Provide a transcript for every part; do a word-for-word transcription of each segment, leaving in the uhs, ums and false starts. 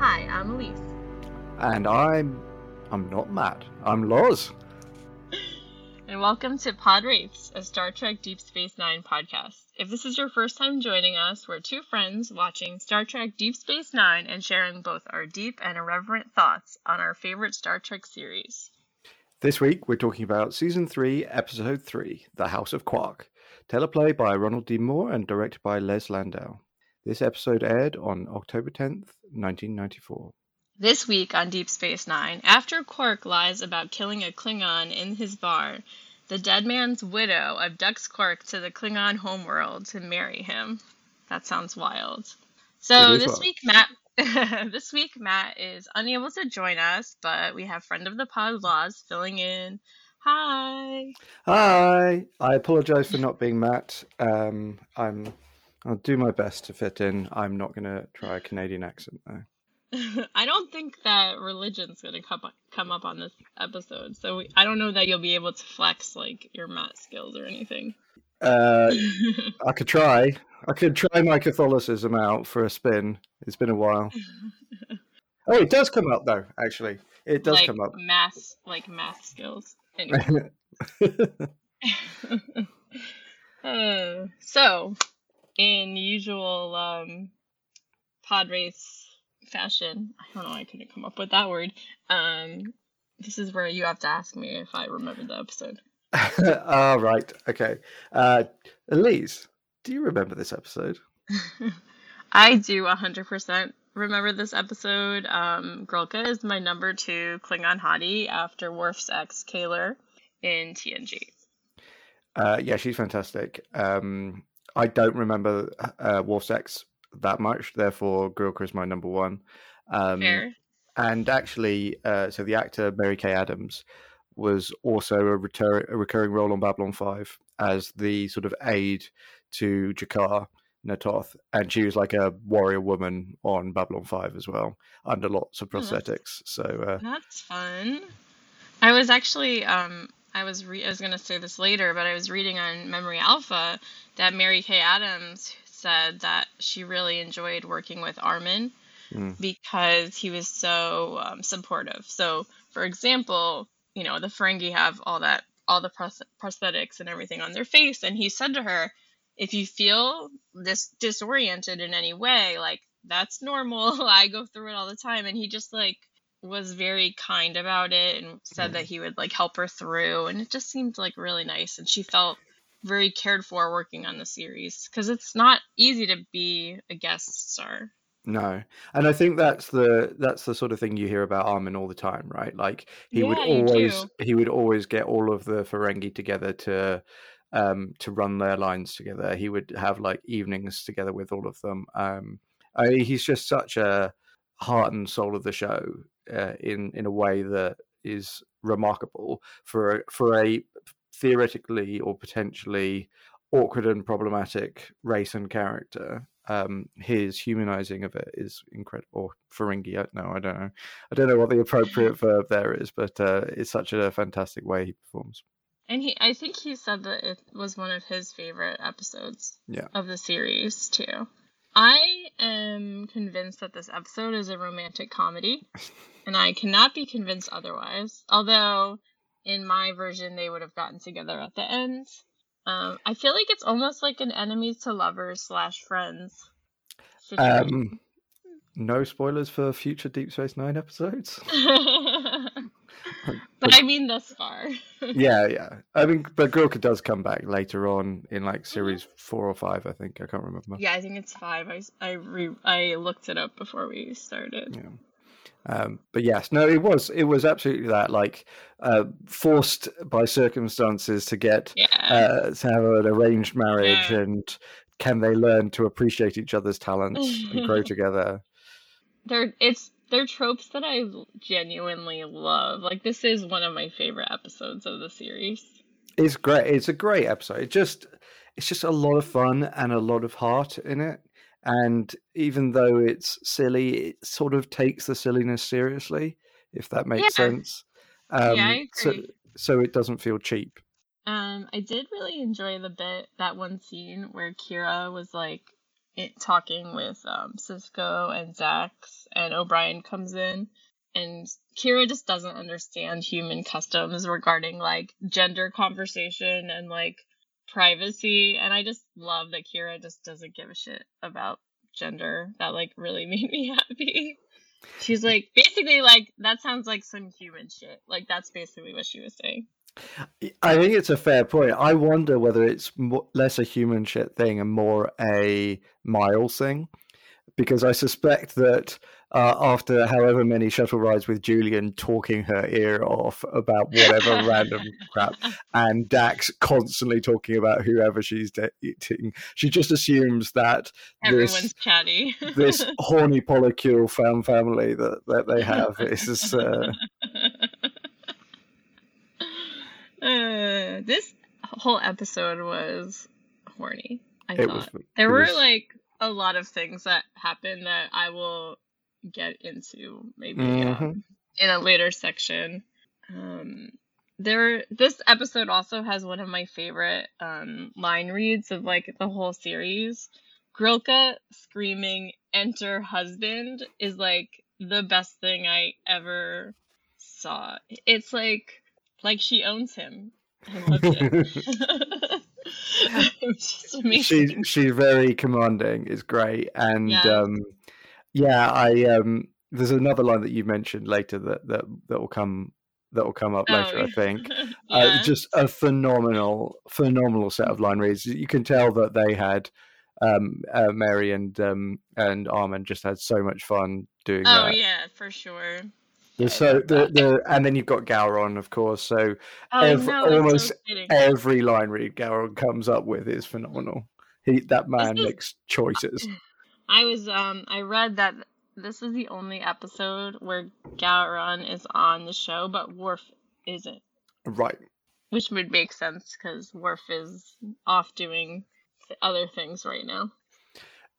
Hi, I'm Elyse. And I'm... I'm not Matt. I'm Loz. And welcome to Podwraiths, a Star Trek Deep Space Nine podcast. If this is your first time joining us, we're two friends watching Star Trek Deep Space Nine and sharing both our deep and irreverent thoughts on our favorite Star Trek series. This week, we're talking about Season three, Episode three, The House of Quark, teleplay by Ronald D. Moore and directed by Les Landau. This episode aired on October tenth, nineteen ninety-four. This week on Deep Space Nine, after Quark lies about killing a Klingon in his bar, the dead man's widow abducts Quark to the Klingon homeworld to marry him. That sounds wild. So this wild. week, Matt, this week Matt is unable to join us, but we have friend of the pod, Loz, filling in. Hi. Hi. I apologize for not being Matt. Um, I'm. I'll do my best to fit in. I'm not going to try a Canadian accent, though. I don't think that religion's going to come up, come up on this episode, so we, I don't know that you'll be able to flex, like, your math skills or anything. Uh, I could try. I could try my Catholicism out for a spin. It's been a while. Oh, it does come up, though, actually. It does like come up. Math, like math skills. Anyway. uh, so... In usual um, Podwraiths fashion, I don't know, I couldn't come up with that word. Um, this is where you have to ask me if I remember the episode. All right, okay. Uh, Elyse, do you remember this episode? I do one hundred percent remember this episode. Um, Grilka is my number two Klingon hottie after Worf's ex, Kaler, in T N G. Uh, yeah, she's fantastic. Um... I don't remember uh, Worf's ex that much, therefore Grilka is my number one. Um, Fair. And actually, uh, so the actor Mary Kay Adams was also a, retur- a recurring role on Babylon Five as the sort of aide to Jakar Natoth, and she was like a warrior woman on Babylon Five as well, under lots of prosthetics. Oh, that's, so uh, that's fun. I was actually. Um... I was re- I was going to say this later, but I was reading on Memory Alpha that Mary Kay Adams said that she really enjoyed working with Armin mm. because he was so um, supportive. So, for example, you know, the Ferengi have all that, all the pros- prosthetics and everything on their face. And he said to her, if you feel this disoriented in any way, like, that's normal. I go through it all the time. And he just, like, was very kind about it and said mm. that he would like help her through, and it just seemed like really nice, and she felt very cared for working on the series because it's not easy to be a guest star. No, and I think that's the that's the sort of thing you hear about Armin all the time, right? Like he yeah, would always he would always get all of the Ferengi together to um to run their lines together. He would have like evenings together with all of them. Um, I mean, he's just such a heart and soul of the show. Uh, in in a way that is remarkable for a, for a theoretically or potentially awkward and problematic race and character. Um, his humanizing of it is incredible. Or Ferengi, I, no, I don't know. I don't know what the appropriate verb there is, but uh, it's such a fantastic way he performs. And he, I think he said that it was one of his favorite episodes yeah. of the series too. I am convinced that this episode is a romantic comedy, and I cannot be convinced otherwise. Although, in my version, they would have gotten together at the end. Um, I feel like it's almost like an enemies to lovers slash friends situation. Um, no spoilers for future Deep Space Nine episodes. But I mean thus far. yeah, yeah. I mean, but Grilka does come back later on in like series four or five, I think. I can't remember. Yeah, I think it's five. I, I, re- I looked it up before we started. Yeah. Um, but yes, no, it was it was absolutely that, like uh, forced by circumstances to get yeah. uh, to have an arranged marriage yeah. and can they learn to appreciate each other's talents and grow together? There, it's. They're tropes that I genuinely love. Like, this is one of my favorite episodes of the series. It's great. It's a great episode. It just, it's just a lot of fun and a lot of heart in it. And even though it's silly, it sort of takes the silliness seriously, if that makes yeah. sense. Um, yeah, I agree. So, so it doesn't feel cheap. Um, I did really enjoy the bit, that one scene where Kira was like, it, talking with um, Cisco and Dax, and O'Brien comes in, and Kira just doesn't understand human customs regarding, like, gender conversation and, like, privacy, and I just love that Kira just doesn't give a shit about gender. That, like, really made me happy. She's like, basically, like, that sounds like some human shit. Like, that's basically what she was saying. I think it's a fair point. I wonder whether it's more, less a human shit thing and more a Miles thing, because I suspect that uh, after however many shuttle rides with Julian talking her ear off about whatever random crap, and Dax constantly talking about whoever she's dating, she just assumes that everyone's this, chatty. This horny polycule fan family that, that they have is... Uh, Uh, this whole episode was horny. I it thought was, there were was... like a lot of things that happened that I will get into maybe mm-hmm. um, in a later section. Um, there, this episode also has one of my favorite um line reads of like the whole series. Grilka screaming "Enter husband" is like the best thing I ever saw. It's like. Like, she owns him. I loved it. She's amazing. She, she's very commanding. It's great. And, yeah, um, yeah I um, there's another line that you mentioned later that, that, that will come that will come up oh, later, yeah. I think. yeah. uh, just a phenomenal, phenomenal set of line reads. You can tell that they had, um, uh, Mary and um, and Armin just had so much fun doing oh, that. Oh, yeah, for sure. So the, the and then you've got Gowron, of course. So oh, ev- no, almost so every line read Gowron comes up with is phenomenal. He that man is, makes choices. I was um I read that this is the only episode where Gowron is on the show, but Worf isn't. Right. Which would make sense because Worf is off doing other things right now.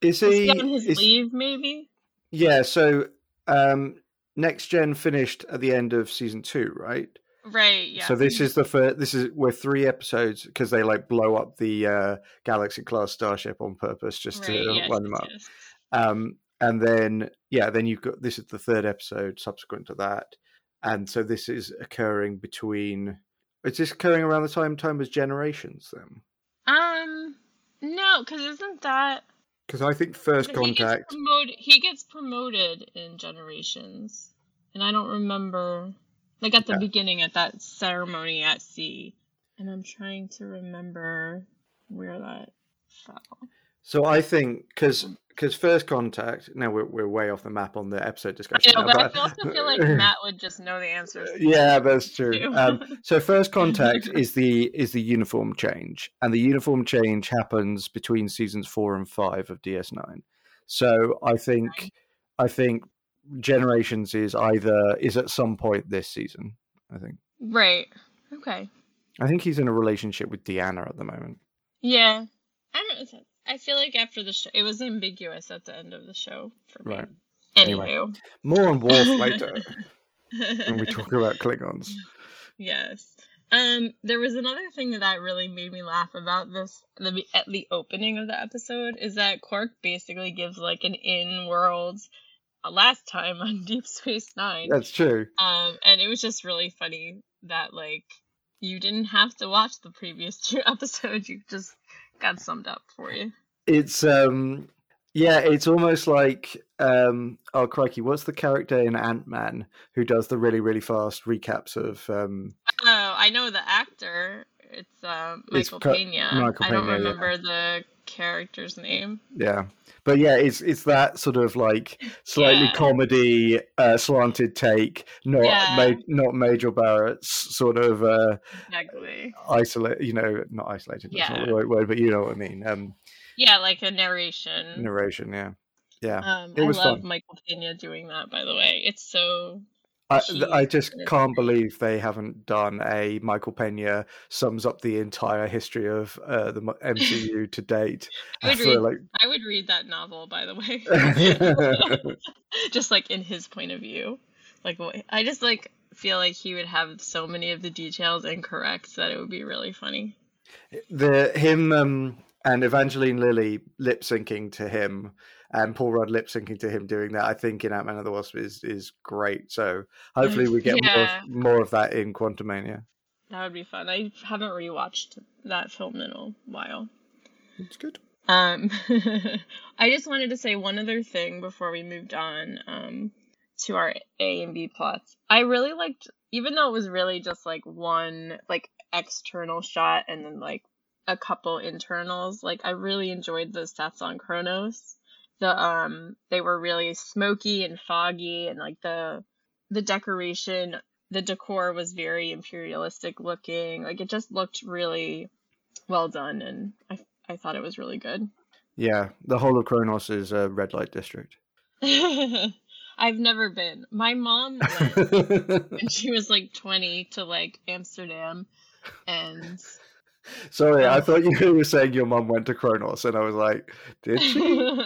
Is he, is he on his is, leave? Maybe. Yeah. So um. Next Gen finished at the end of season two, right? Right. Yeah. So this is the first. This is we're three episodes because they like blow up the uh, Galaxy class starship on purpose just right, to yes, line them up. Yes. Um, and then yeah, then you've got this is the third episode subsequent to that, and so this is occurring between. Is this occurring around the time time as Generations then? Um, no, because isn't that. Because I think First Contact... He gets, promoted, he gets promoted in Generations. And I don't remember... Like, at the yeah. beginning, at that ceremony at sea. And I'm trying to remember where that fell. So I think... Because First Contact... Now, we're we're way off the map on the episode discussion. I know, now, but, but I also feel like Matt would just know the answers. Yeah, that's true. um, so First Contact is the is the uniform change. And the uniform change happens between seasons four and five of D S nine. So I think right. I think Generations is either... Is at some point this season, I think. Right. Okay. I think he's in a relationship with Deanna at the moment. Yeah. I don't know. I feel like after the show, it was ambiguous at the end of the show for me. Right. Anyway. anyway. More on Worf later when we talk about Klingons. Yes. Um. There was another thing that, that really made me laugh about this, the, at the opening of the episode, is that Quark basically gives like an in-world uh, last time on Deep Space Nine. That's true. Um. And it was just really funny that like you didn't have to watch the previous two episodes. You just... got summed up for you. It's um yeah it's almost like um oh crikey what's the character in Ant-Man who does the really really fast recaps of um oh I know the actor it's um uh, Michael Peña. Michael Peña I don't remember yeah. the character's name yeah but yeah it's it's that sort of like slightly yeah. comedy uh, slanted take not yeah. ma- not Major Barrett's sort of uh exactly. isolate you know not isolated yeah. that's not the right word but you know what I mean um yeah like a narration narration yeah yeah um, it was I love fun. Michael Peña doing that by the way it's so I, I just can't believe they haven't done a Michael Peña sums up the entire history of uh, the M C U to date. I would, read, like... I would read that novel, by the way. Just like in his point of view. Like I just like feel like he would have so many of the details incorrect that it would be really funny. The him um, And Evangeline Lilly lip syncing to him and Paul Rudd lip syncing to him doing that, I think, in Ant-Man and the Wasp is is great. So hopefully we get yeah. more, more of that in Quantumania. That would be fun. I haven't rewatched that film in a while. It's good. Um, I just wanted to say one other thing before we moved on um, to our A and B plots. I really liked, even though it was really just like one like external shot and then like a couple internals, like I really enjoyed the sets on Kronos. The um, they were really smoky and foggy, and like the the decoration, the decor was very imperialistic looking. Like it just looked really well done, and I. I thought it was really good. Yeah, the whole of Kronos is a red light district. I've never been. My mom went when she was like twenty to like Amsterdam, and sorry, um... I thought you were saying your mom went to Kronos, and I was like, did she?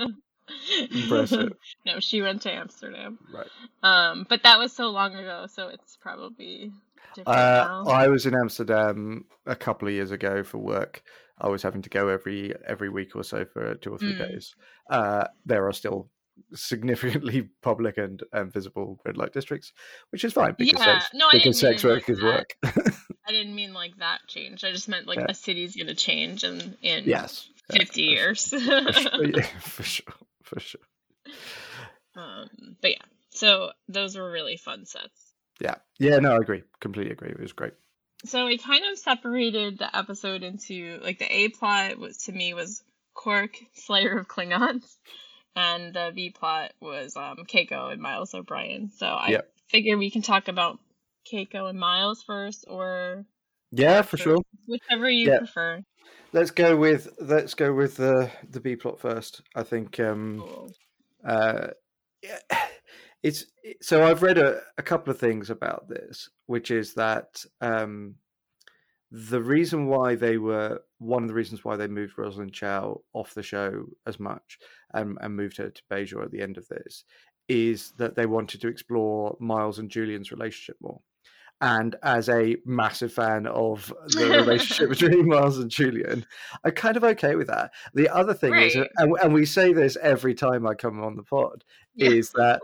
Impressive. No, she went to Amsterdam. Right. Um, but that was so long ago, so it's probably different uh, now. I was in Amsterdam a couple of years ago for work. I was having to go every every week or so for two or three mm. days. Uh, there are still significantly public and, and visible red light districts, which is fine because yeah. sex, no, because sex work like is work. I didn't mean like that change. I just meant like yeah. a city's going to change in, in yes. fifty yeah. years. For sure. Yeah, for sure. For sure. Um, but yeah, so those were really fun sets. Yeah. Yeah, no, I agree. Completely agree. It was great. So we kind of separated the episode into, like, the A plot was, to me, was Quark, Slayer of Klingons, and the B plot was um, Keiko and Miles O'Brien. So I yep. figure we can talk about Keiko and Miles first, or yeah, for sure, whichever you yeah. prefer. Let's go with let's go with the the B plot first. I think um, cool. uh, yeah, it's so I've read a, a couple of things about this, which is that um, the reason why they were, one of the reasons why they moved Rosalind Chao off the show as much and, and moved her to Bajor at the end of this is that they wanted to explore Miles and Julian's relationship more. And as a massive fan of the relationship between Miles and Julian, I'm kind of okay with that. The other thing right. is, and, and we say this every time I come on the pod, yeah. is that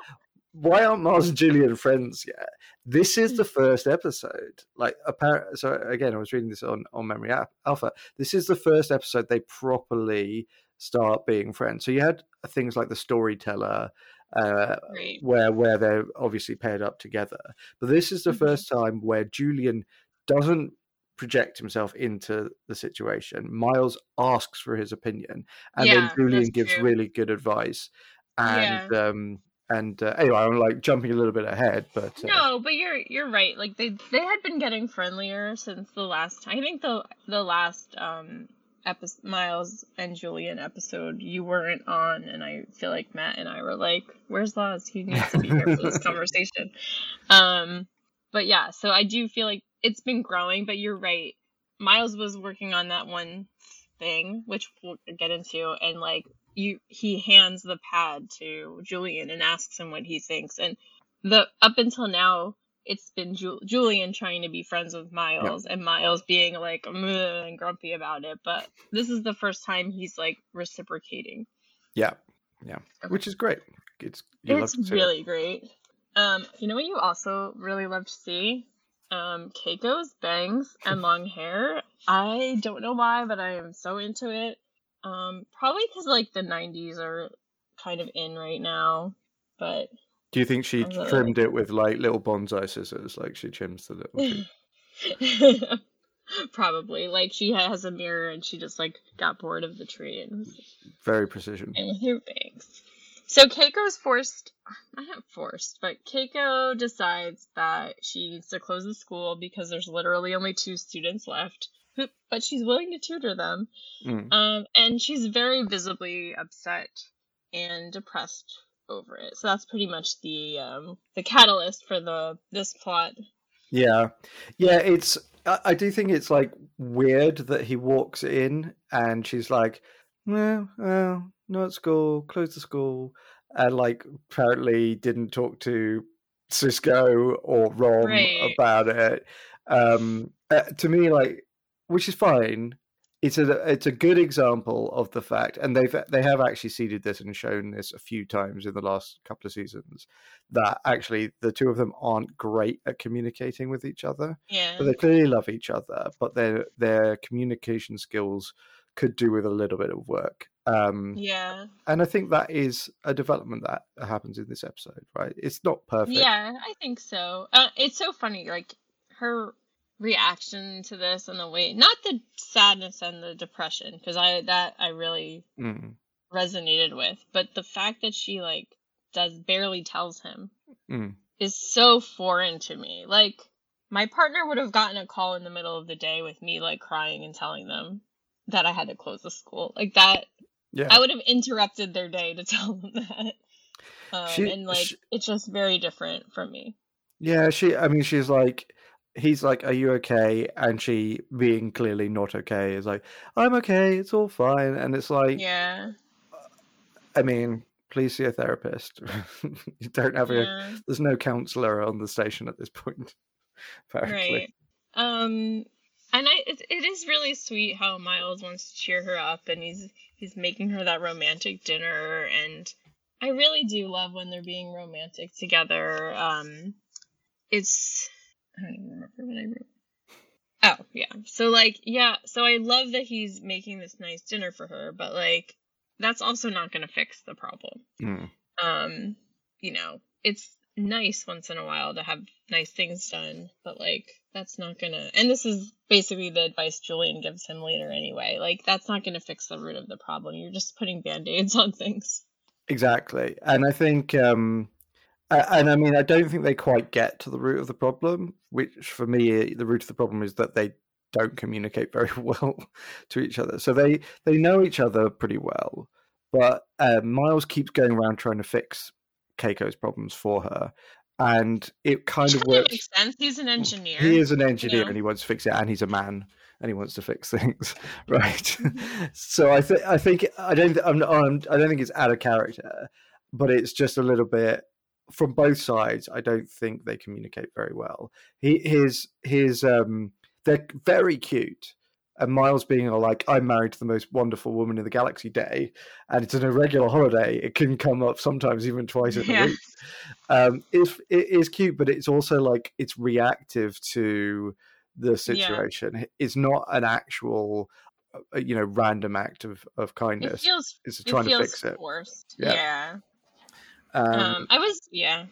why aren't Miles and Julian friends yet? This is the first episode. Like, apparently, so again, I was reading this on, on Memory Alpha. This is the first episode they properly start being friends. So you had things like the storyteller, uh, right. where where they're obviously paired up together. But this is the mm-hmm. first time where Julian doesn't project himself into the situation. Miles asks for his opinion, and yeah, then Julian gives true. really good advice. And yeah. um. And uh, anyway, I'm like jumping a little bit ahead, but uh... no, but you're you're right. Like they they had been getting friendlier since the last. I think the the last um episode, Miles and Julian episode, you weren't on, and I feel like Matt and I were like, "Where's Loz? He needs to be here for this conversation." Um, but yeah, so I do feel like it's been growing. But you're right. Miles was working on that one thing, which we'll get into, and like. You, he hands the pad to Julian and asks him what he thinks. And the up until now, it's been Ju- Julian trying to be friends with Miles yeah. and Miles being like and grumpy about it. But this is the first time he's like reciprocating. Yeah, yeah, which is great. It's it's really it. great. Um, you know what you also really love to see? Um, Keiko's bangs and long hair. I don't know why, but I am so into it. Um, probably because like the nineties are kind of in right now. But do you think she really trimmed like... it with like little bonsai scissors? Like she trims the little. Probably like she has a mirror and she just like got bored of the tree and very precision. And with her bangs. So Keiko's forced. Not forced, but Keiko decides that she needs to close the school because there's literally only two students left. But she's willing to tutor them. Mm. Um, and she's very visibly upset and depressed over it. So that's pretty much the um, the catalyst for the this plot. Yeah. Yeah, it's I, I do think it's like weird that he walks in and she's like, no, well, not at school, close the school, and like apparently didn't talk to Cisco or Rom right. about it. Um, uh, to me, like, which is fine, it's a it's a good example of the fact, and they've they have actually seeded this and shown this a few times in the last couple of seasons, that actually the two of them aren't great at communicating with each other. Yeah, but they clearly love each other, but their their communication skills could do with a little bit of work. Um, yeah, and I think that is a development that happens in this episode, right? It's not perfect. Yeah, I think so. Uh, it's so funny, like her reaction to this and the way, not the sadness and the depression, because I that I really mm. resonated with, but the fact that she like does barely tells him mm. is so foreign to me. Like my partner would have gotten a call in the middle of the day with me like crying and telling them that I had to close the school, like that. Yeah. I would have interrupted their day to tell them that. Um, she, and like, she, it's just very different from me. Yeah, she, I mean, she's like, he's like, are you okay? And she, being clearly not okay, is like, I'm okay, it's all fine. And it's like, yeah. I mean, please see a therapist. You don't have yeah. a, there's no counselor on the station at this point. Apparently. Right. Um, And I, it, it is really sweet how Miles wants to cheer her up, and he's he's making her that romantic dinner, and I really do love when they're being romantic together. Um, it's I don't even remember what I wrote. Oh yeah, so like yeah, so I love that he's making this nice dinner for her, but like that's also not going to fix the problem. Mm. Um, you know, it's nice once in a while to have nice things done, but like that's not gonna, and this is basically the advice Julian gives him later anyway, like that's not gonna fix the root of the problem. You're just putting band-aids on things. Exactly. And I think um and I mean I don't think they quite get to the root of the problem, which for me the root of the problem is that they don't communicate very well to each other. So they they know each other pretty well, but uh, Miles keeps going around trying to fix Keiko's problems for her, and it kind of works. Makes sense. He's an engineer. He is an engineer, you know? And he wants to fix it. And he's a man, and he wants to fix things, right? So I think I think I don't th- I'm, I'm, I don't think it's out of character, but it's just a little bit from both sides. I don't think they communicate very well. He his his um they're very cute, and Miles being like, I'm married to the most wonderful woman in the galaxy day, and it's an irregular holiday. It can come up sometimes even twice in yeah. a week. Um, it, it is cute, but it's also like it's reactive to the situation. Yeah. It's not an actual, you know, random act of, of kindness. It feels, it's trying it feels to fix it. Forced. Yeah. yeah. Um, um, I was, yeah.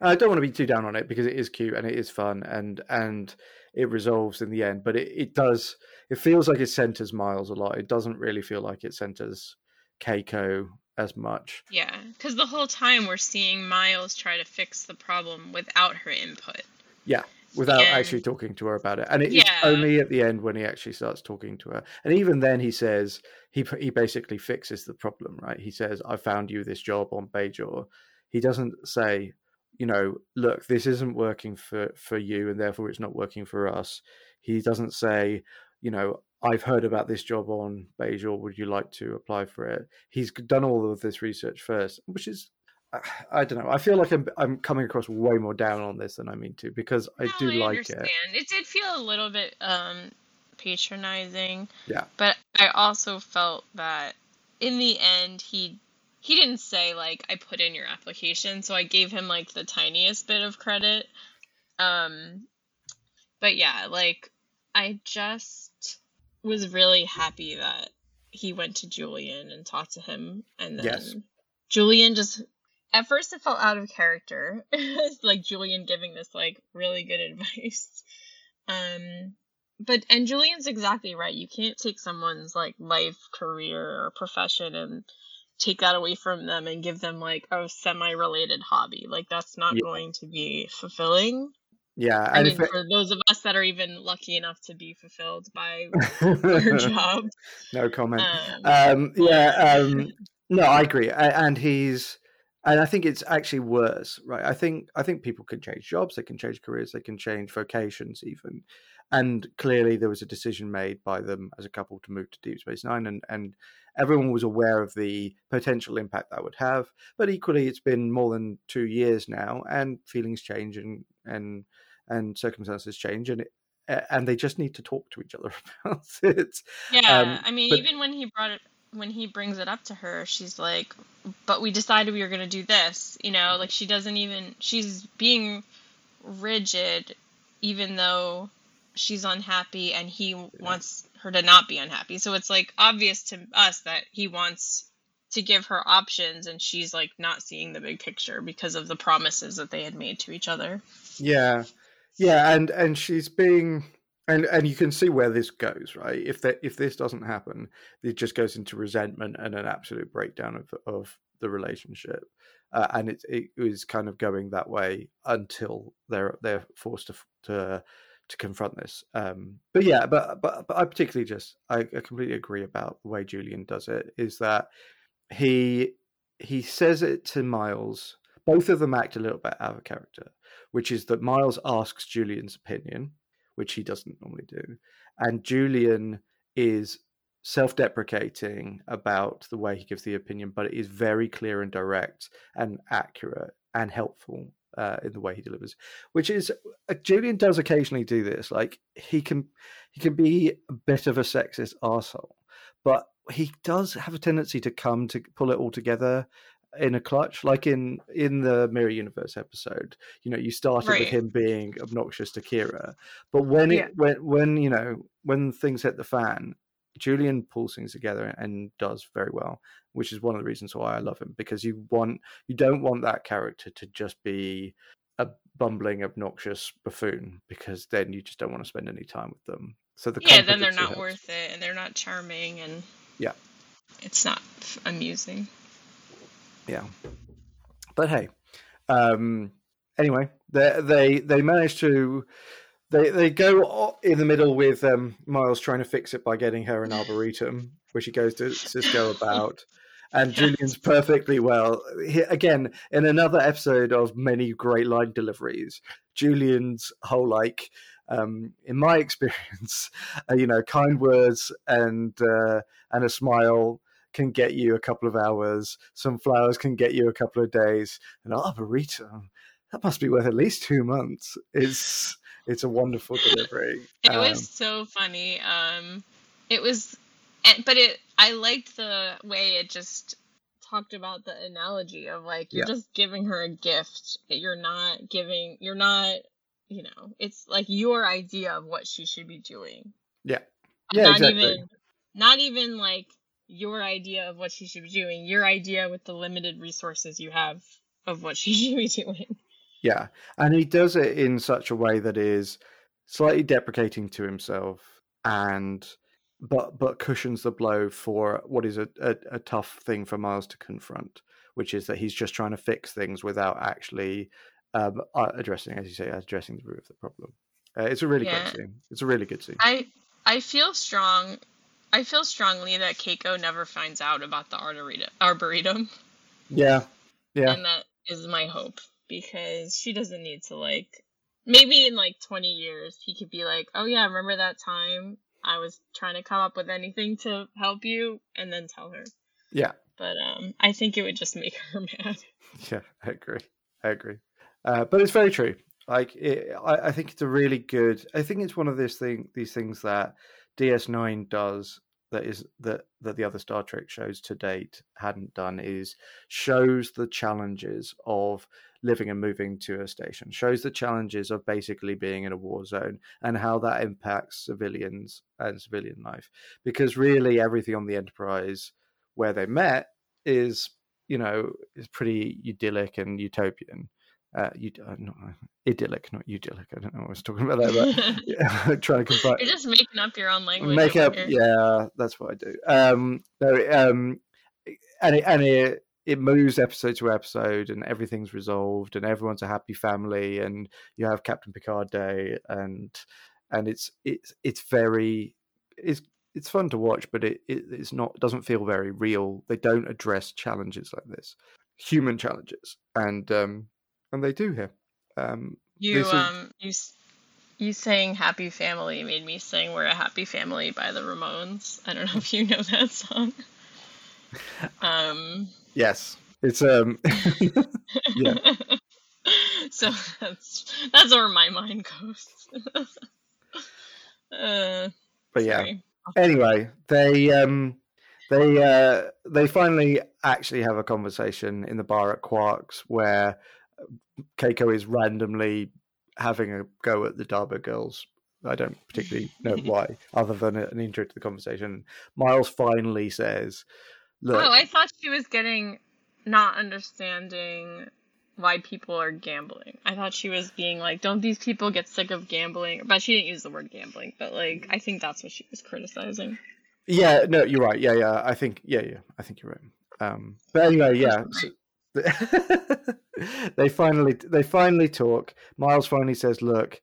I don't want to be too down on it because it is cute and it is fun, and and it resolves in the end. But it, it does, it feels like it centers Miles a lot. It doesn't really feel like it centers Keiko as much. Yeah, because the whole time we're seeing Miles try to fix the problem without her input. Yeah, without and, actually talking to her about it. And it's yeah. only at the end when he actually starts talking to her. And even then he says, he he basically fixes the problem, right? He says, I found you this job on Bajor. He doesn't say, you know, look, this isn't working for, for you, and therefore it's not working for us. He doesn't say, you know, I've heard about this job on Bajor. Would you like to apply for it? He's done all of this research first, which is, I don't know. I feel like I'm I'm coming across way more down on this than I mean to, because no, I do I like understand. it. It did feel a little bit um, patronizing. Yeah. But I also felt that in the end, he He didn't say, like, I put in your application, so I gave him, like, the tiniest bit of credit. Um, but, yeah, like, I just was really happy that he went to Julian and talked to him. And then yes. Julian just, at first it felt out of character. Like, Julian giving this, like, really good advice. Um, but, and Julian's exactly right. You can't take someone's, like, life, career, or profession and take that away from them and give them like a semi-related hobby. Like that's not yeah. going to be fulfilling. Yeah. I and mean, it... for those of us that are even lucky enough to be fulfilled by their job. No comment. Um, um, yeah. Um, no, I agree. I, and he's, and I think it's actually worse, right? I think, I think people can change jobs. They can change careers. They can change vocations even. And clearly there was a decision made by them as a couple to move to Deep Space Nine, and, and everyone was aware of the potential impact that would have. But equally, it's been more than two years now, and feelings change and and, and circumstances change. And it, and they just need to talk to each other about it. Yeah, um, I mean, but... even when he brought it, when he brings it up to her, she's like, "But we decided we were going to do this," you know. Like, she doesn't even. She's being rigid, even though she's unhappy, and he yeah. wants her to not be unhappy. So it's like obvious to us that he wants to give her options, and she's like not seeing the big picture because of the promises that they had made to each other. Yeah. Yeah. And, and she's being, and, and you can see where this goes, right? If that, if this doesn't happen, it just goes into resentment and an absolute breakdown of, of the relationship. Uh, and it, it is kind of going that way until they're, they're forced to, to, to confront this. Um, but yeah, but, but, but I particularly just, I, I completely agree about the way Julian does it, is that He he says it to Miles. Both of them act a little bit out of character, which is that Miles asks Julian's opinion, which he doesn't normally do, and Julian is self-deprecating about the way he gives the opinion, but it is very clear and direct and accurate and helpful uh, in the way he delivers. Which is uh, Julian does occasionally do this. Like he can he can be a bit of a sexist arsehole, but he does have a tendency to come to pull it all together in a clutch, like in, in the Mirror Universe episode. You know, you started right. with him being obnoxious to Kira, but when yeah. it when when you know when things hit the fan, Julian pulls things together and does very well, which is one of the reasons why I love him, because you want you don't want that character to just be a bumbling, obnoxious buffoon, because then you just don't want to spend any time with them. So the yeah, then they're not helps. worth it, and they're not charming, and yeah, it's not amusing. Yeah, but hey, um, anyway, they they they manage to they they go in the middle with um, Miles trying to fix it by getting her an arboretum, which he goes to Cisco about, and Julian's perfectly well. He, again, in another episode of many great line deliveries, Julian's whole like. Um, in my experience, uh, you know, kind words and uh, and a smile can get you a couple of hours. Some flowers can get you a couple of days. An arboretum, that must be worth at least two months. It's it's a wonderful delivery. It um, was so funny. Um, it was, but it I liked the way it just talked about the analogy of like you're yeah. just giving her a gift. You're not giving. You're not. You know, it's like your idea of what she should be doing. Yeah. Yeah, not exactly. even not even like your idea of what she should be doing, your idea with the limited resources you have of what she should be doing. Yeah. And he does it in such a way that is slightly deprecating to himself and but but cushions the blow for what is a, a, a tough thing for Miles to confront, which is that he's just trying to fix things without actually Um, addressing, as you say, addressing the root of the problem. Uh, it's a really yeah. good scene. It's a really good scene. I I feel strong. I feel strongly that Keiko never finds out about the arboretum. arboretum. Yeah, yeah. And that is my hope, because she doesn't need to like. Maybe in like twenty years, he could be like, "Oh yeah, remember that time I was trying to come up with anything to help you," and then tell her. Yeah. But um, I think it would just make her mad. Yeah, I agree. I agree. Uh, but it's very true. Like, it, I, I think it's a really good. I think it's one of these thing, these things that D S nine does that is that that the other Star Trek shows to date hadn't done, is shows the challenges of living and moving to a station, shows the challenges of basically being in a war zone and how that impacts civilians and civilian life. Because really, everything on the Enterprise where they met is, you know, is pretty idyllic and utopian. Uh, you uh, not uh, idyllic, not idyllic. I don't know what I was talking about there, but yeah, trying to confront. You're just making up your own language. Make up, here. Yeah, that's what I do. Um, no, um, and it, and it it moves episode to episode, and everything's resolved, and everyone's a happy family, and you have Captain Picard Day, and and it's it's it's very it's it's fun to watch, but it, it it's not doesn't feel very real. They don't address challenges like this, human challenges, and um. And they do here. Um, you is... um you you saying "Happy Family" made me sing "We're a Happy Family" by the Ramones. I don't know if you know that song. Um. Yes, it's um. yeah. So that's that's where my mind goes. Uh, but yeah. Sorry. Anyway, they um they uh they finally actually have a conversation in the bar at Quark's where Keiko is randomly having a go at the Darbo girls. I don't particularly know why, other than an intro to the conversation. Miles finally says, "Look." Oh, I thought she was getting not understanding why people are gambling. I thought she was being like, don't these people get sick of gambling? But she didn't use the word gambling, but like, I think that's what she was criticizing. Yeah, no, you're right. Yeah, yeah. I think, yeah, yeah. I think you're right. Um, but anyway, yeah. So, they finally, they finally talk. Miles finally says, "Look,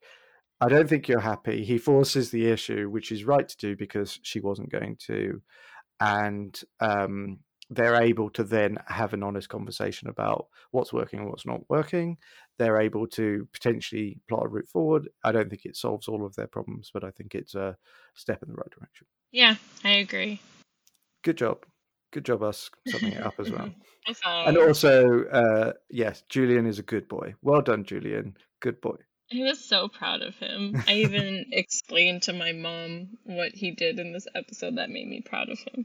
I don't think you're happy." He forces the issue, which is right to do because she wasn't going to. And um, they're able to then have an honest conversation about what's working and what's not working. They're able to potentially plot a route forward. I don't think it solves all of their problems, but I think it's a step in the right direction. Yeah, I agree. Good job. Good job us summing it up as well. And also, uh, yes, Julian is a good boy. Well done, Julian. Good boy. I was so proud of him. I even explained to my mom what he did in this episode that made me proud of him.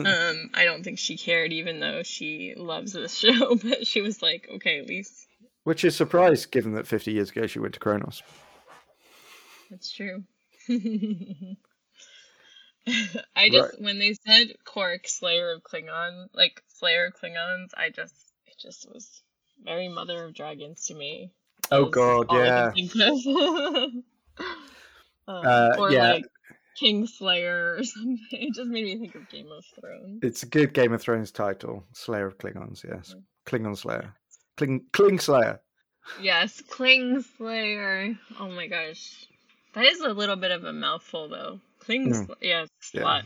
um, I don't think she cared, even though she loves this show, but she was like, okay, elyse. Which is a surprise, given that fifty years ago she went to Kronos. That's true. I just, right. When they said Quark, Slayer of Klingons, like, Slayer of Klingons, I just, it just was very Mother of Dragons to me. Oh god, yeah. um, uh, or yeah. like Kingslayer or something. It just made me think of Game of Thrones. It's a good Game of Thrones title. Slayer of Klingons, yes. Klingon Slayer. Kling Kling Slayer. Yes, Kling Slayer. Oh my gosh. That is a little bit of a mouthful though. Kling Slayer. Mm. Yes, yeah,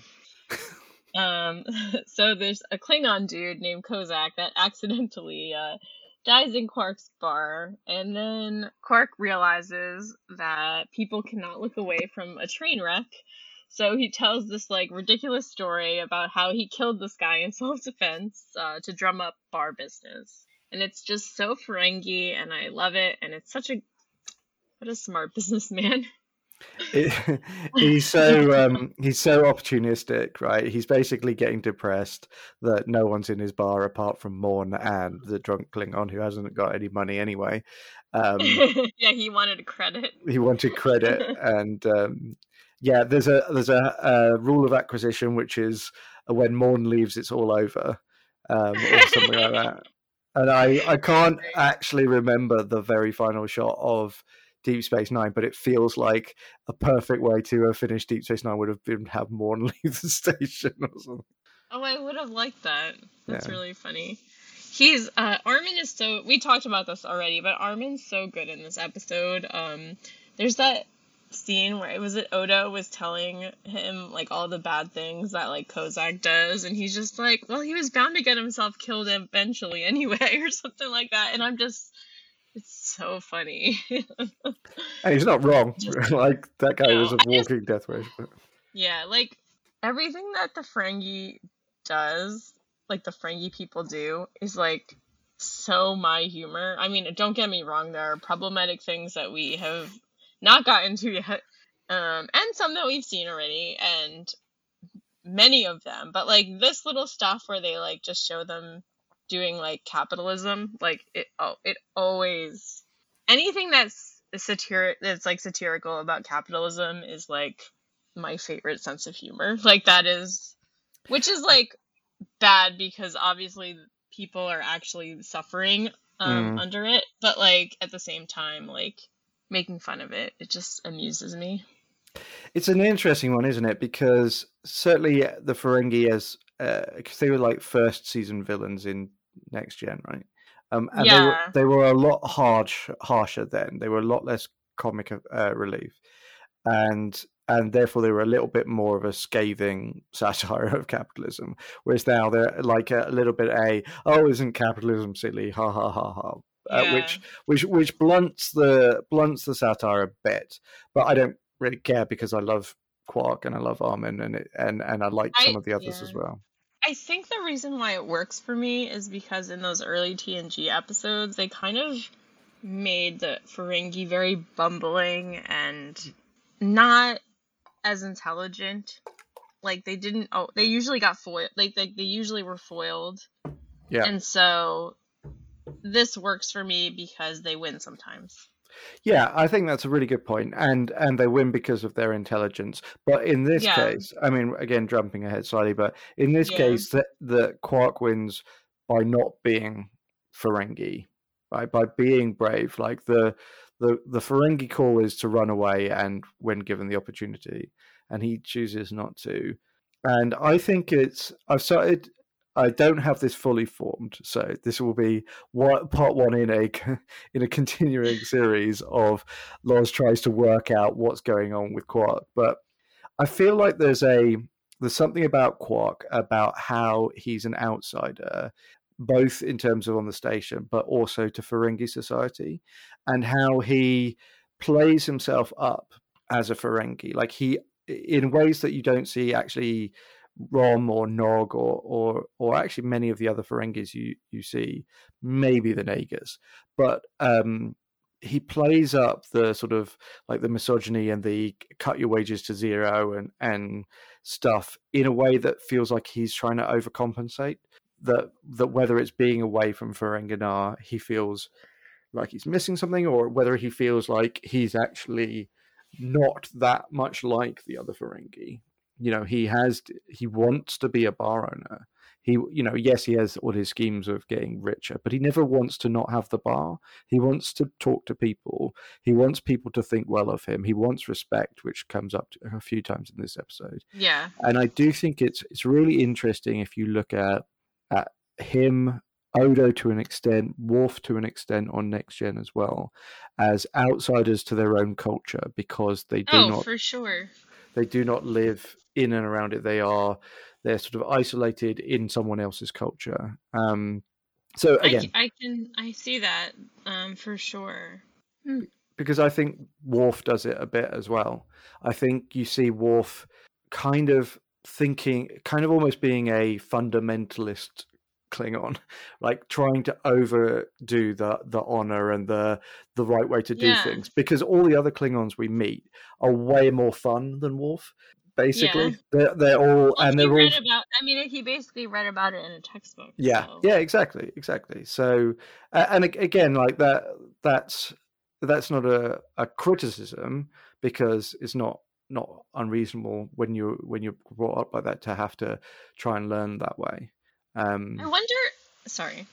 yeah. Um so there's a Klingon dude named Kozak that accidentally uh dies in Quark's bar, and then Quark realizes that people cannot look away from a train wreck, so he tells this like ridiculous story about how he killed this guy in self-defense uh, to drum up bar business, and it's just so Ferengi, and I love it, and it's such a what a smart businessman. It, he's so um he's so opportunistic, right? He's basically getting depressed that no one's in his bar apart from Morn and the drunk Klingon who hasn't got any money anyway. Um yeah, he wanted a credit. He wanted credit, and um yeah, there's a there's a, a rule of acquisition, which is when Morn leaves, it's all over, um or something like that. And I I can't actually remember the very final shot of Deep Space Nine, but it feels like a perfect way to have finished Deep Space Nine would have been have Morn leave the station or something. Oh, I would have liked that. That's yeah. really funny. He's uh, Armin is so we talked about this already, but Armin's so good in this episode. Um, there's that scene where it was it Odo was telling him like all the bad things that like Kozak does, and he's just like, well, he was bound to get himself killed eventually anyway, or something like that. And I'm just. It's so funny. And he's not wrong. Just, like, that guy no, was a walking just, death wish. But... yeah, like, everything that the Ferengi does, like, the Ferengi people do, is, like, so my humor. I mean, don't get me wrong, there are problematic things that we have not gotten to yet, um, and some that we've seen already, and many of them. But, like, this little stuff where they, like, just show them doing like capitalism, like it oh it always anything that's satiric that's like satirical about capitalism is like my favorite sense of humor. Like that is, which is like bad because obviously people are actually suffering um mm. under it, but like at the same time like making fun of it it just amuses me. It's an interesting one, isn't it? Because certainly the Ferengi, as because uh, they were like first season villains in Next Gen, right? Um, and yeah. they, were, they were a lot harsh, harsher then. They were a lot less comic uh, relief, and and therefore they were a little bit more of a scathing satire of capitalism. Whereas now they're like a, a little bit a oh, isn't capitalism silly? Ha ha ha ha. Uh, yeah. Which which which blunts the blunts the satire a bit, but I don't really care because I love Quark and I love Armin, and it, and and I like some I, of the others yeah. as well. I think the reason why it works for me is because in those early T N G episodes, they kind of made the Ferengi very bumbling and not as intelligent. Like they didn't. Oh, they usually got foiled. Like they, they usually were foiled. Yeah. And so this works for me because they win sometimes. Yeah, I think that's a really good point. And and they win because of their intelligence. But in this yeah. case, I mean, again, jumping ahead slightly, but in this yeah. case, the, the Quark wins by not being Ferengi, right? By being brave. Like the, the, the Ferengi call is to run away and when given the opportunity. And he chooses not to. And I think it's... I've started... I don't have this fully formed, so this will be what, part one in a in a continuing series of Loz tries to work out what's going on with Quark. But I feel like there's a there's something about Quark, about how he's an outsider, both in terms of on the station, but also to Ferengi society, and how he plays himself up as a Ferengi, like he in ways that you don't see actually. Rom or Nog or, or or actually many of the other Ferengis you, you see, maybe the Nagas, but um, he plays up the sort of like the misogyny and the cut your wages to zero and, and stuff in a way that feels like he's trying to overcompensate, that that whether it's being away from Ferenginar, he feels like he's missing something, or whether he feels like he's actually not that much like the other Ferengi. You know, he has, he wants to be a bar owner. He, you know, yes, he has all his schemes of getting richer, but he never wants to not have the bar. He wants to talk to people. He wants people to think well of him. He wants respect, which comes up a few times in this episode. Yeah. And I do think it's it's really interesting if you look at, at him, Odo to an extent, Worf to an extent on Next Gen as well, as outsiders to their own culture, because they do oh, not... Oh, for sure. They do not live in and around it. They are, they're sort of isolated in someone else's culture. Um, so again, I, I can I see that um, for sure. Because I think Worf does it a bit as well. I think you see Worf kind of thinking, kind of almost being a fundamentalist Klingon, like trying to overdo the the honor and the the right way to do yeah. things, because all the other Klingons we meet are way more fun than Worf. Basically, yeah. they're, they're all well, and they're all. About, I mean, he basically read about it in a textbook. Yeah, so. yeah, exactly, exactly. So, uh, and again, like that, that's that's not a, a criticism, because it's not not unreasonable when you when you're brought up like that to have to try and learn that way. Um, I wonder. Sorry.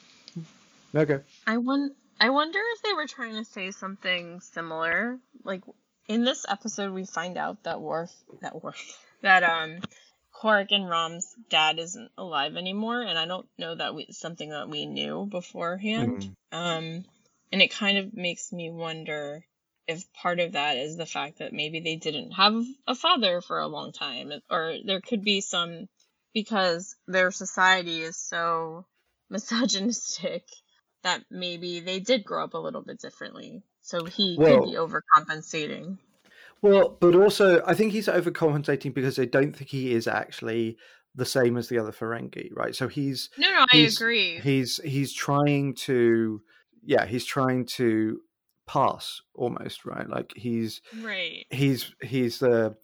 Okay. I won- I wonder if they were trying to say something similar. Like in this episode, we find out that Worf, that Worf, that um, Quark and Rom's dad isn't alive anymore, and I don't know that we something that we knew beforehand. Mm. Um, and it kind of makes me wonder if part of that is the fact that maybe they didn't have a father for a long time, or there could be some. Because their society is so misogynistic that maybe they did grow up a little bit differently. So he well, could be overcompensating. Well, but also I think he's overcompensating because I don't think he is actually the same as the other Ferengi, right? So he's No, no, he's, I agree. He's he's trying to yeah, he's trying to pass almost, right? Like he's right. he's he's the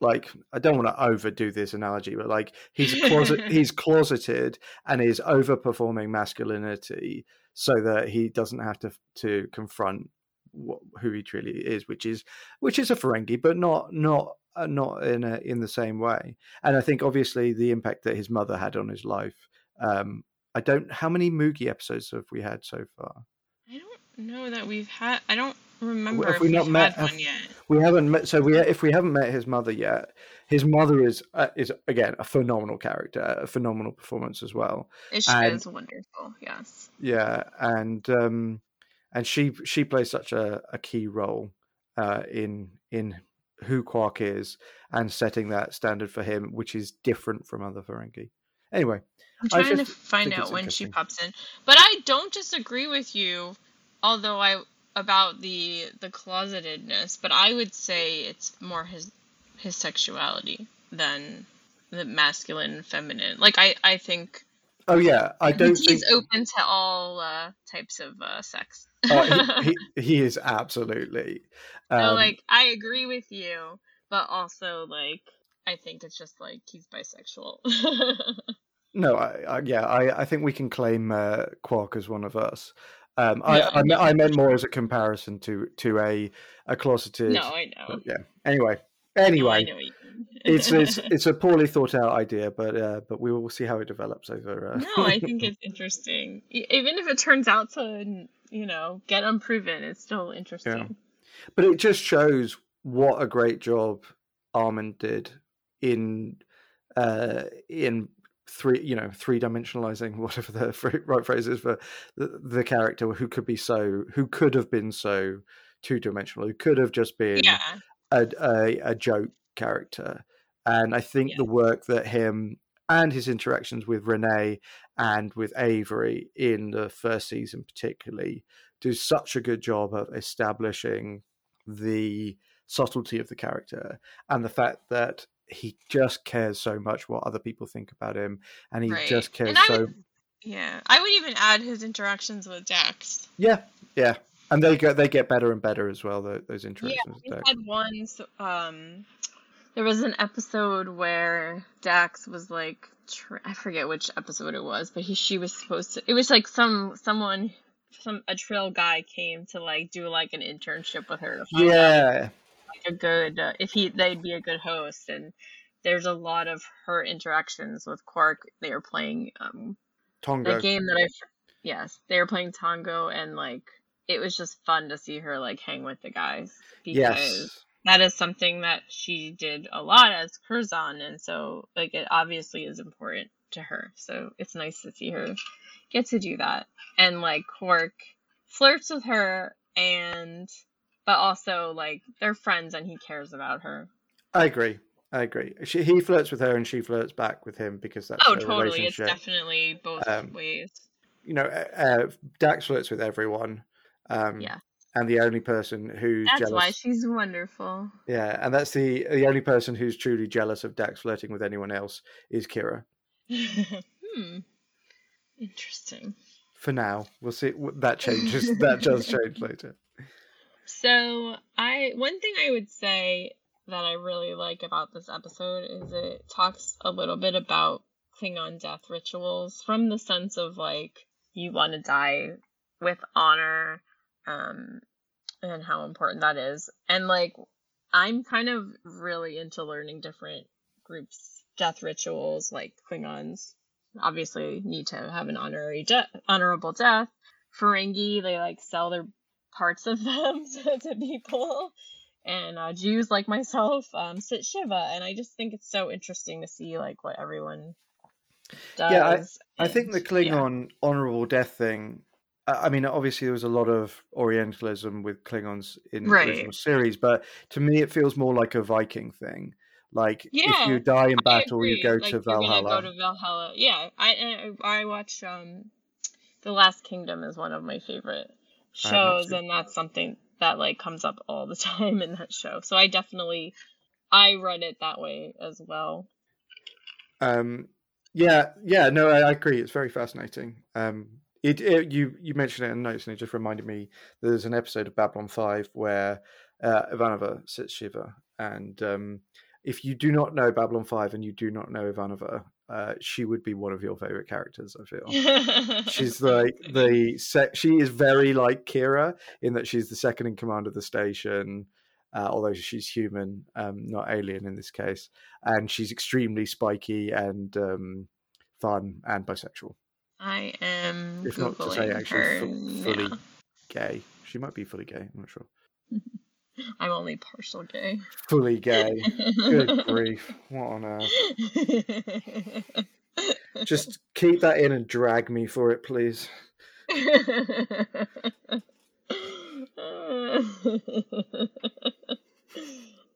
like, I don't want to overdo this analogy, but like he's closet, he's closeted and is overperforming masculinity so that he doesn't have to to confront what, who he truly is, which is which is a Ferengi, but not not uh, not in a, in the same way. And I think obviously the impact that his mother had on his life. Um, I don't. How many Moogie episodes have we had so far? I don't know that we've had. I don't. Remember if, if we not met have, one yet. We haven't met. So we if we haven't met his mother yet. His mother is uh, is again a phenomenal character, a phenomenal performance as well. She is wonderful. Yes. Yeah, and um, and she she plays such a, a key role uh, in in who Quark is and setting that standard for him, which is different from other Ferengi. Anyway, I'm trying to find out when she pops in, but I don't disagree with you, although I. about the the closetedness, but I would say it's more his his sexuality than the masculine and feminine. Like I, I think oh yeah I don't he's think he's open to all uh, types of uh, sex. uh, he, he, he is absolutely um, so like I agree with you, but also, like, I think it's just, like, he's bisexual. No, I, I yeah, I, I think we can claim uh, Quark as one of us. Um, I, no, I, no, I meant more as a comparison to, to a, a closeted... No, I know. Yeah. Anyway. Anyway. No, I know you mean. it's, it's it's a poorly thought out idea, but uh, but we will see how it develops over... Uh... No, I think it's interesting. Even if it turns out to, you know, get unproven, it's still interesting. Yeah. But it just shows what a great job Armin did in... Uh, in three you know three dimensionalizing whatever the right phrase is for the, the character who could be so who could have been so two-dimensional, who could have just been yeah. a, a a joke character. And I think yeah. the work that him and his interactions with Renee and with Avery in the first season particularly do such a good job of establishing the subtlety of the character and the fact that he just cares so much what other people think about him, and he right. just cares so... Would, yeah, I would even add his interactions with Dax. Yeah, yeah. And they go, they get better and better as well, the, those interactions yeah, with Dax. Yeah, had one... So, um, there was an episode where Dax was, like... Tra- I forget which episode it was, but he, she was supposed to... It was, like, some someone... some a trail guy came to, like, do, like, an internship with her. To find yeah. out. a good uh, if he they'd be a good host, and there's a lot of her interactions with Quark. They are playing um Tongo, the game that I yes they were playing Tongo, and like it was just fun to see her like hang with the guys, because yes. that is something that she did a lot as Curzon, and so like it obviously is important to her, so it's nice to see her get to do that. And like Quark flirts with her, and but also, like, they're friends and he cares about her. I agree. I agree. She, he flirts with her and she flirts back with him, because that's oh, their totally. relationship. It's definitely both um, ways. You know, uh, Dax flirts with everyone. Um, yeah. And the only person who's that's jealous... That's why she's wonderful. Yeah, and that's the the only person who's truly jealous of Dax flirting with anyone else is Kira. hmm. Interesting. For now. We'll see. That changes. That does change later. So I one thing I would say that I really like about this episode is it talks a little bit about Klingon death rituals from the sense of like you want to die with honor, um, and how important that is. And like I'm kind of really into learning different groups' death rituals. Like Klingons obviously need to have an honorary de- honorable death. Ferengi, they like sell their parts of them to, to people, and uh, Jews like myself um, sit Shiva, and I just think it's so interesting to see like what everyone does. Yeah, I, and, I think the Klingon yeah. honorable death thing, I mean obviously there was a lot of Orientalism with Klingons in the right. original series, but to me it feels more like a Viking thing. Like yeah, if you die in battle you go like, to Valhalla. Go to Valhalla. Yeah, I, I, I watch um, The Last Kingdom is one of my favorite shows, and that's something that like comes up all the time in that show, so I definitely I read it that way as well. um yeah yeah no I, I agree, it's very fascinating. um it, it you you mentioned it in notes and it just reminded me there's an episode of Babylon Five where uh, Ivanova sits Shiva, and um if you do not know Babylon Five and you do not know Ivanova, Uh, she would be one of your favorite characters, I feel. She's like the sec- she is very like Kira in that she's the second in command of the station, uh, although she's human, um, not alien in this case, and she's extremely spiky and um, fun and bisexual. I am if not to say actually f- fully now. gay. She might be fully gay. I'm not sure. I'm only partial gay. Fully gay. Good grief. What on earth? Just keep that in and drag me for it, please.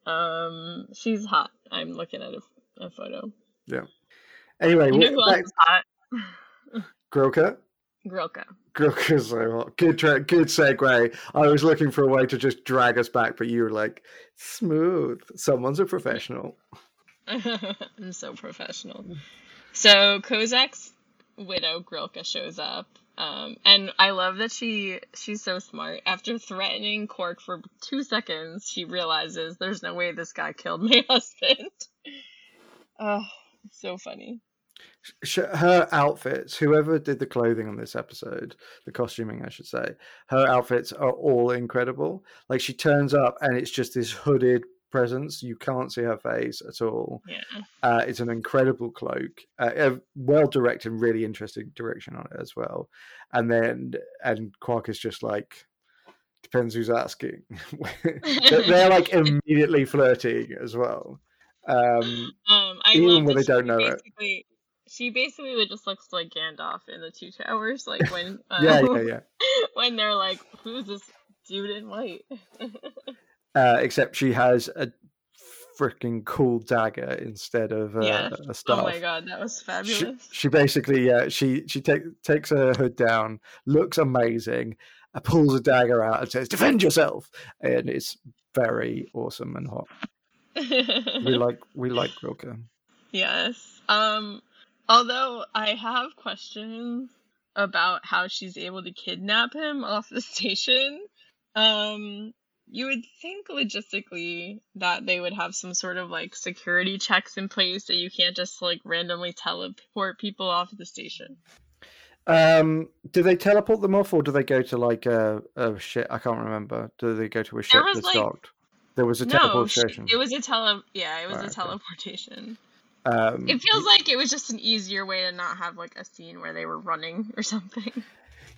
um, She's hot. I'm looking at a, a photo. Yeah. Anyway. You know who else is hot? Grilka? Grilka. Grilka's so hot. Good, tra- good segue. I was looking for a way to just drag us back, but you were like, smooth. Someone's a professional. I'm so professional. So Kozak's widow Grilka shows up, Um, and I love that she she's so smart. After threatening Quark for two seconds, she realizes there's no way this guy killed my husband. Oh, so funny. Her outfits, whoever did the clothing on this episode, the costuming, I should say, her outfits are all incredible. Like, she turns up and it's just this hooded presence. You can't see her face at all. Yeah. Uh, it's an incredible cloak, uh, well directed, really interesting direction on it as well. And then, and Quark is just like, depends who's asking. They're like immediately flirting as well. Um, um, I even when they don't know it. She basically would just look like Gandalf in the Two Towers, like when uh, yeah, yeah, yeah. when they're like, "Who's this dude in white?" uh, except she has a freaking cool dagger instead of uh, yeah. a staff. Oh my god, that was fabulous! She, she basically, yeah, she she takes takes her hood down, looks amazing, pulls a dagger out and says, "Defend yourself!" And it's very awesome and hot. we like we like Grilka. Yes. Um. Although I have questions about how she's able to kidnap him off the station. Um, you would think logistically that they would have some sort of like security checks in place that you can't just like randomly teleport people off the station. Um, do they teleport them off, or do they go to like a, a ship? I can't remember. Do they go to a ship that's like... docked? There was a no, teleportation. It was a tele. Yeah, it was right, a teleportation. Okay. Um, it feels like it was just an easier way to not have like a scene where they were running or something.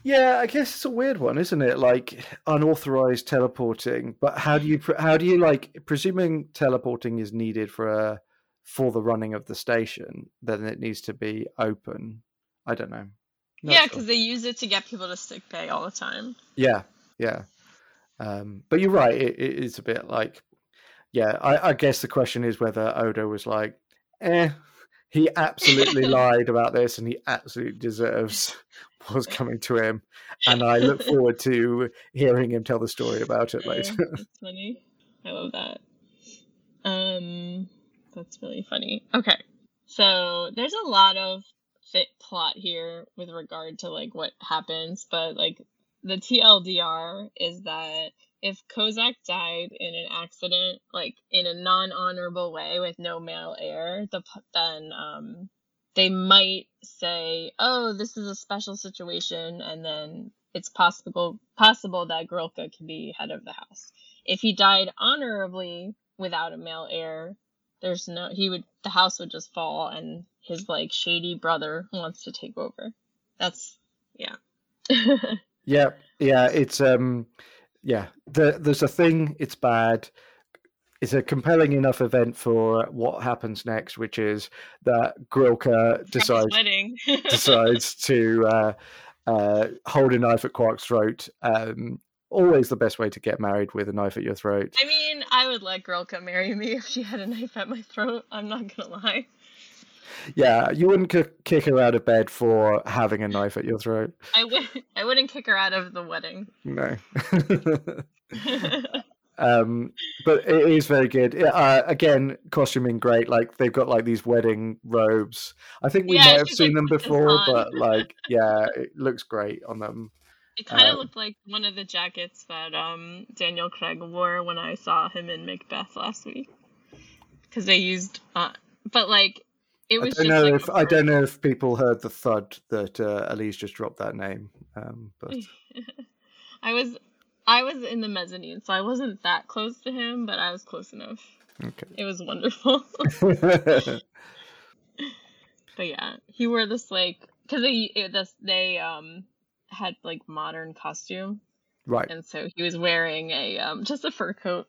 Yeah, I guess it's a weird one, isn't it? Like unauthorized teleporting, but how do you how do you like presuming teleporting is needed for a, for the running of the station, then it needs to be open. I don't know. Not yeah, because sure. They use it to get people to sick bay all the time. Yeah, yeah. Um, but you're right. It, it is a bit like, yeah. I, I guess the question is whether Odo was like, eh, he absolutely lied about this and he absolutely deserves what's coming to him. And I look forward to hearing him tell the story about it later. That's funny. I love that. Um, that's really funny. Okay. So there's a lot of fit plot here with regard to like what happens, but like the T L D R is that if Kozak died in an accident, like in a non-honorable way with no male heir, the, then um, they might say, oh, this is a special situation, and then it's possible possible that Grilka can be head of the house. If he died honorably without a male heir, there's no he would the house would just fall, and his like shady brother wants to take over. That's yeah. yeah, yeah, it's um Yeah, the, there's a thing, it's bad. It's a compelling enough event for what happens next, which is that Grilka decides, decides to uh, uh, hold a knife at Quark's throat. Um, always the best way to get married, with a knife at your throat. I mean, I would let Grilka marry me if she had a knife at my throat. I'm not going to lie. Yeah, you wouldn't c- kick her out of bed for having a knife at your throat. I wouldn't. I wouldn't kick her out of the wedding. No. um, but it is very good. Uh, again, costuming great. Like they've got like these wedding robes. I think we yeah, might have seen like, them before, but like, yeah, it looks great on them. It kind of um, looked like one of the jackets that um, Daniel Craig wore when I saw him in Macbeth last week, because they used. Uh, but like. It was I don't know like if I don't know if people heard the thud that uh, elyse just dropped that name. Um, but I was I was in the mezzanine, so I wasn't that close to him, but I was close enough. Okay, it was wonderful. But yeah, he wore this like because they it, this, they um had like modern costume, right? And so he was wearing a um just a fur coat.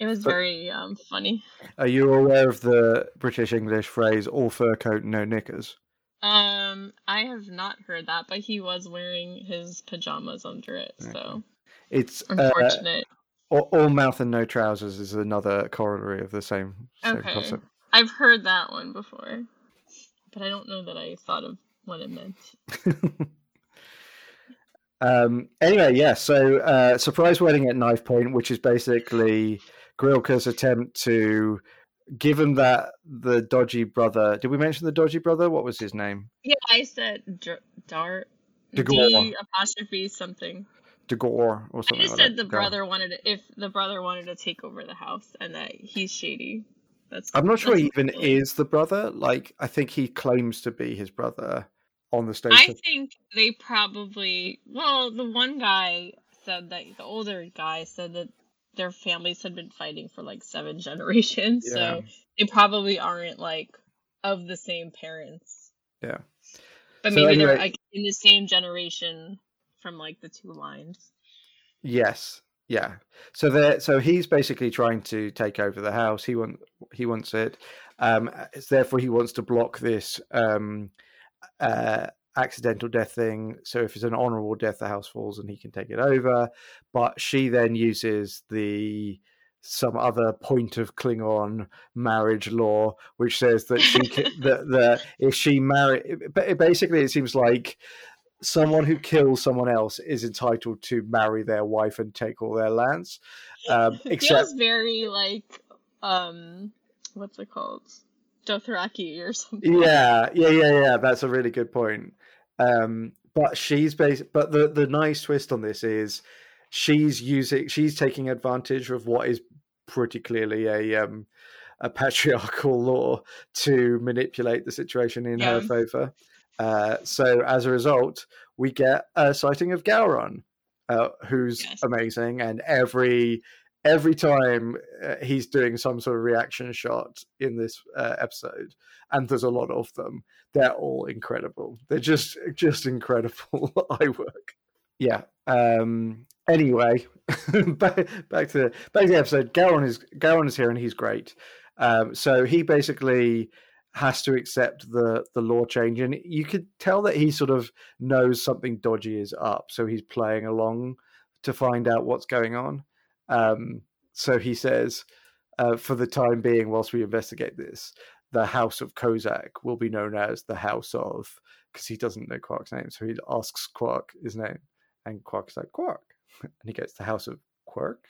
It was but, very um, funny. Are you aware of the British English phrase, all fur coat, no knickers? Um, I have not heard that, but he was wearing his pajamas under it, okay. So it's unfortunate. Uh, all, all mouth and no trousers is another corollary of the same, same okay. concept. I've heard that one before, but I don't know that I thought of what it meant. um, anyway, yeah, so uh, surprise wedding at knife point, which is basically... Grilka's attempt to given that the dodgy brother, did we mention the dodgy brother? What was his name? Yeah, I said Dr- Dart. D apostrophe something. Degore or something. I just like said that. the brother Go. wanted to, if the brother wanted to take over the house, and that he's shady. That's I'm not sure he even cool. is the brother. Like, I think he claims to be his brother on the station. I think they probably. Well, the one guy said that the older guy said that their families had been fighting for like seven generations, yeah. so they probably aren't like of the same parents. Yeah. But maybe so anyway, they're like in the same generation from like the two lines. Yes. Yeah. So there. So he's basically trying to take over the house. He wants. He wants it. Um. Therefore, he wants to block this um, uh, accidental death thing. So if it's an honorable death, the house falls, and he can take it over. But she then uses the some other point of Klingon marriage law, which says that she that that if she marry, basically it seems like someone who kills someone else is entitled to marry their wife and take all their lands. Um, except feels very like um, what's it called, Dothraki or something. Yeah, yeah, yeah, yeah. That's a really good point. Um, but she's basic. But the the nice twist on this is she's using she's taking advantage of what is pretty clearly a um, a patriarchal law to manipulate the situation in yeah. her favor. Uh, so as a result, we get a sighting of Gowron, uh, who's yes. amazing. And every every time uh, he's doing some sort of reaction shot in this uh, episode, and there's a lot of them. They're all incredible. They're just just incredible eye work. Yeah. Um, anyway, back, back to the, back to the episode. Gowron is Gowron is here, and he's great. Um, so he basically has to accept the the law change, and you could tell that he sort of knows something dodgy is up, so he's playing along to find out what's going on. Um, so he says, uh, for the time being, whilst we investigate this, the House of Kozak will be known as the House of, because he doesn't know Quark's name, so he asks Quark his name, and Quark's like, Quark, and he gets the House of Quark.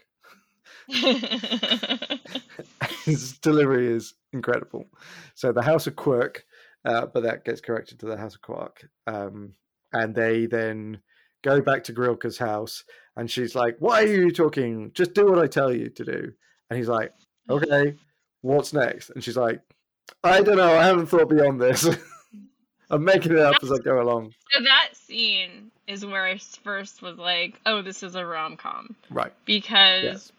His delivery is incredible. So the House of Quark, uh, but that gets corrected to the House of Quark. Um, and they then go back to Grilka's house, and she's like, "Why are you talking? Just do what I tell you to do." And he's like, "Okay, what's next?" And she's like, "I don't know. I haven't thought beyond this. I'm making it up as I go along." So that scene is where I first was like, "Oh, this is a rom-com," right? Because. Yes.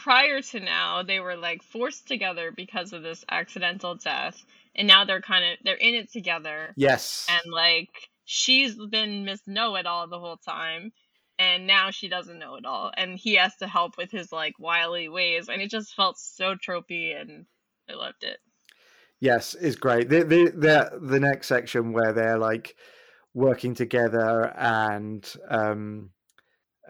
Prior to now, they were like forced together because of this accidental death, and now they're kind of they're in it together. Yes, and like she's been Miss Know-It-All the whole time, and now she doesn't know it all, and he has to help with his like wily ways, and it just felt so tropey, and I loved it. Yes, it's great. The the the, the next section where they're like working together and um.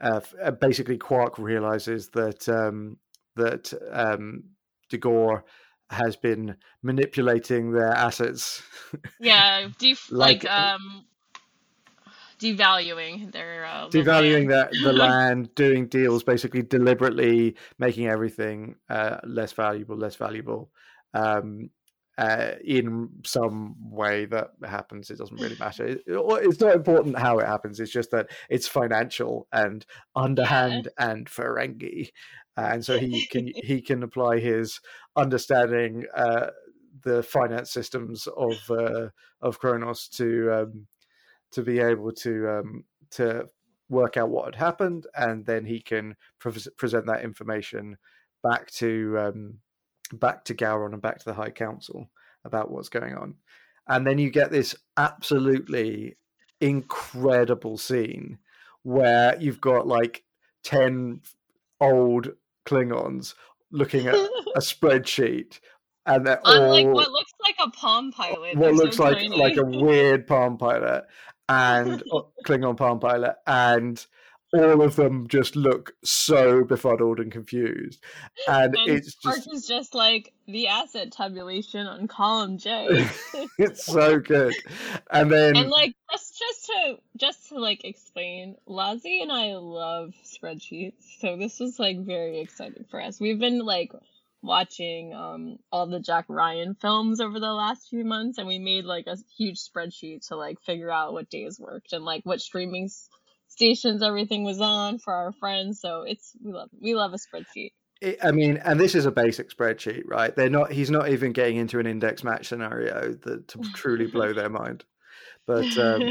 Uh, basically, Quark realizes that um, that um, Degore has been manipulating their assets. Yeah, def- like, like um, devaluing their uh, devaluing land. The, the land, doing deals, basically deliberately making everything uh, less valuable, less valuable. Um, uh, in some way that happens, it doesn't really matter. It, it's not important how it happens. It's just that it's financial and underhand yeah. and Ferengi, and so he can he can apply his understanding uh, the finance systems of uh, of Kronos to um, to be able to um, to work out what had happened, and then he can pre- present that information back to. Um, back to Gowron and back to the High Council about what's going on. And then you get this absolutely incredible scene where you've got like ten old Klingons looking at a spreadsheet, and they're all like what looks like a Palm Pilot. What looks so like tiny. Like a weird Palm Pilot and Klingon Palm Pilot, and all of them just look so befuddled and confused, and, and it's just, is just like the asset tabulation on column J. It's so good, and then and like just just to just to like explain, Lozy and I love spreadsheets, so this was like very exciting for us. We've been like watching um all the Jack Ryan films over the last few months, and we made like a huge spreadsheet to like figure out what days worked and like what streaming stations everything was on for our friends. So it's we love we love a spreadsheet. I mean, and this is a basic spreadsheet, right? They're not. He's not even getting into an index match scenario that, to truly blow their mind. But um,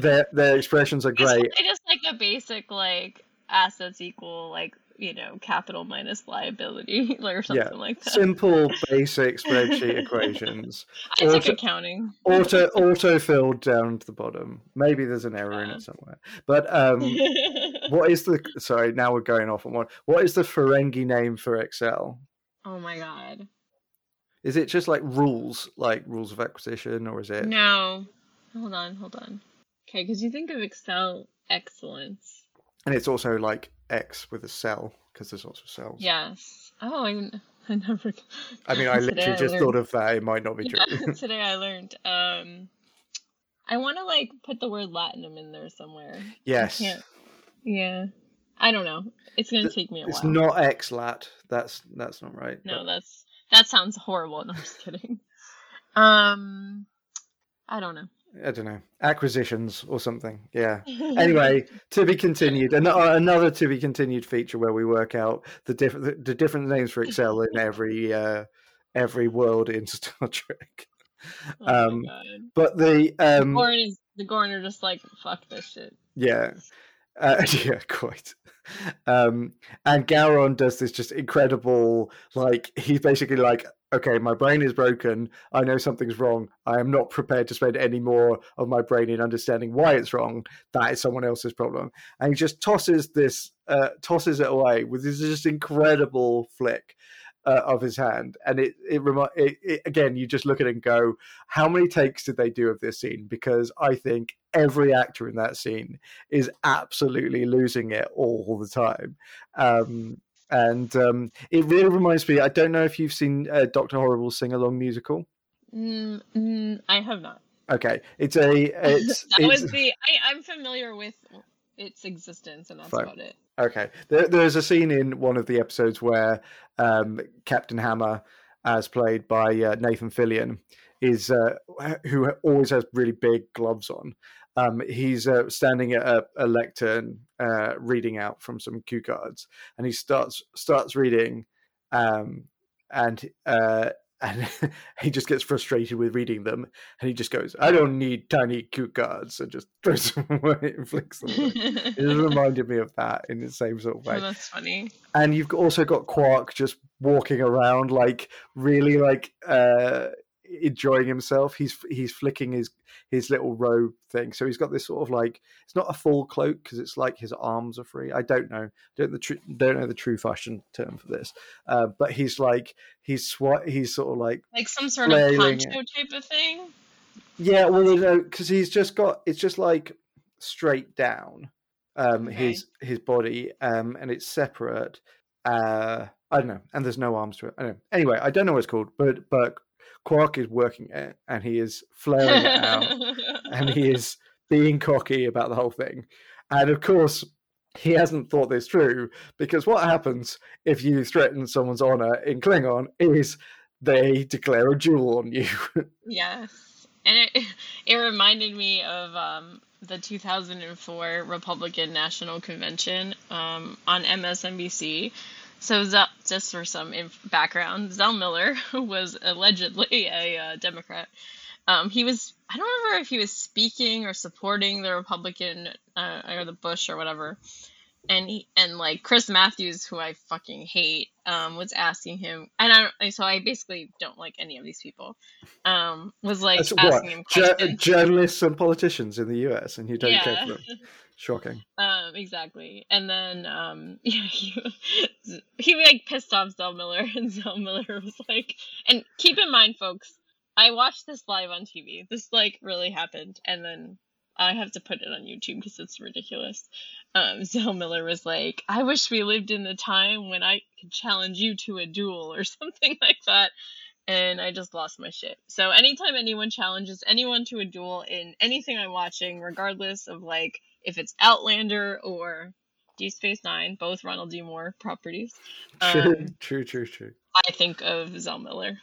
their their expressions are great. It's just like the basic like assets equal like you know capital minus liability or something yeah, like that. Simple basic spreadsheet equations. I auto, took accounting. Auto auto filled down to the bottom. Maybe there's an error yeah. in it somewhere. But um, what is the? Sorry, now we're going off on one. What is the Ferengi name for Excel? Oh my god! Is it just like rules, like rules of acquisition, or is it no? Hold on, hold on. Okay, because you think of Excel excellence. And it's also like X with a cell, because there's lots of cells. Yes. Oh, I, I never... I mean, I literally I just learned... thought of that. It might not be true. Yeah, today I learned. Um, I want to like put the word Latinum in there somewhere. Yes. I can't... Yeah. I don't know. It's going to take me a it's while. It's not X-Lat. That's that's not right. No, but... that's that sounds horrible. No, I'm just kidding. Um, I don't know. I don't know, acquisitions or something. Yeah. Anyway, to be continued. An- another to be continued feature where we work out the different the different names for Excel in every uh, every world in Star Trek. Oh um, but the um, the Gorn is the Gorn are just like fuck this shit. Yeah. Uh, yeah, quite. Um, and Gowron does this just incredible, like, he's basically like, okay, my brain is broken. I know something's wrong. I am not prepared to spend any more of my brain in understanding why it's wrong. That is someone else's problem. And he just tosses this, uh, tosses it away with this just incredible flick uh, of his hand. And it, it, remi- it, it, again, you just look at it and go, how many takes did they do of this scene? Because I think every actor in that scene is absolutely losing it all the time. Um, And um, it really reminds me, I don't know if you've seen uh, Doctor Horrible's sing-along musical. Mm, mm, I have not. Okay. It's a... It's, that it's... was the... I, I'm familiar with its existence, and that's Fine. about it. Okay. There, there's a scene in one of the episodes where um, Captain Hammer, as played by uh, Nathan Fillion, is uh, who always has really big gloves on. Um, he's uh, standing at a, a lectern uh, reading out from some cue cards, and he starts starts reading, um, and uh, and he just gets frustrated with reading them, and he just goes, "I don't need tiny cue cards," and just throws them away and flicks them away. It just reminded me of that in the same sort of way. Oh, that's funny. And you've also got Quark just walking around like really like. Uh, enjoying himself. He's he's flicking his his little robe thing, so he's got this sort of like, it's not a full cloak because it's like his arms are free. I don't know don't the tr- don't know the true fashion term for this, uh, but he's like he's sw- he's sort of like like some sort of poncho it. type of thing. Yeah, well, you know, because he's just got, it's just like straight down um okay. his his body, um and it's separate, uh I don't know, and there's no arms to it. I don't know. Anyway, I don't know what it's called, but but Quark is working it, and he is flaring it out, and he is being cocky about the whole thing. And of course, he hasn't thought this through, because what happens if you threaten someone's honor in Klingon is they declare a duel on you. Yes, and it it reminded me of um, the two thousand four Republican National Convention um, on M S N B C. So just for some background, Zell Miller was allegedly a uh, Democrat. Um, he was, I don't remember if he was speaking or supporting the Republican uh, or the Bush or whatever. And he, and like Chris Matthews, who I fucking hate, um, was asking him, and I so I basically don't like any of these people. Um, was like That's asking what? him questions. J- journalists and politicians in the U S, and you don't yeah. care for them. Shocking. Um, exactly. And then um, yeah, he, he like pissed off Zell Miller, and Zell Miller was like, and keep in mind, folks, I watched this live on T V. This like really happened, and then. I have to put it on YouTube because it's ridiculous. Um, Zell Miller was like, I wish we lived in the time when I could challenge you to a duel or something like that. And I just lost my shit. So anytime anyone challenges anyone to a duel in anything I'm watching, regardless of like if it's Outlander or Deep Space Nine, both Ronald D. Moore properties. True, um, true, true, true. I think of Zell Miller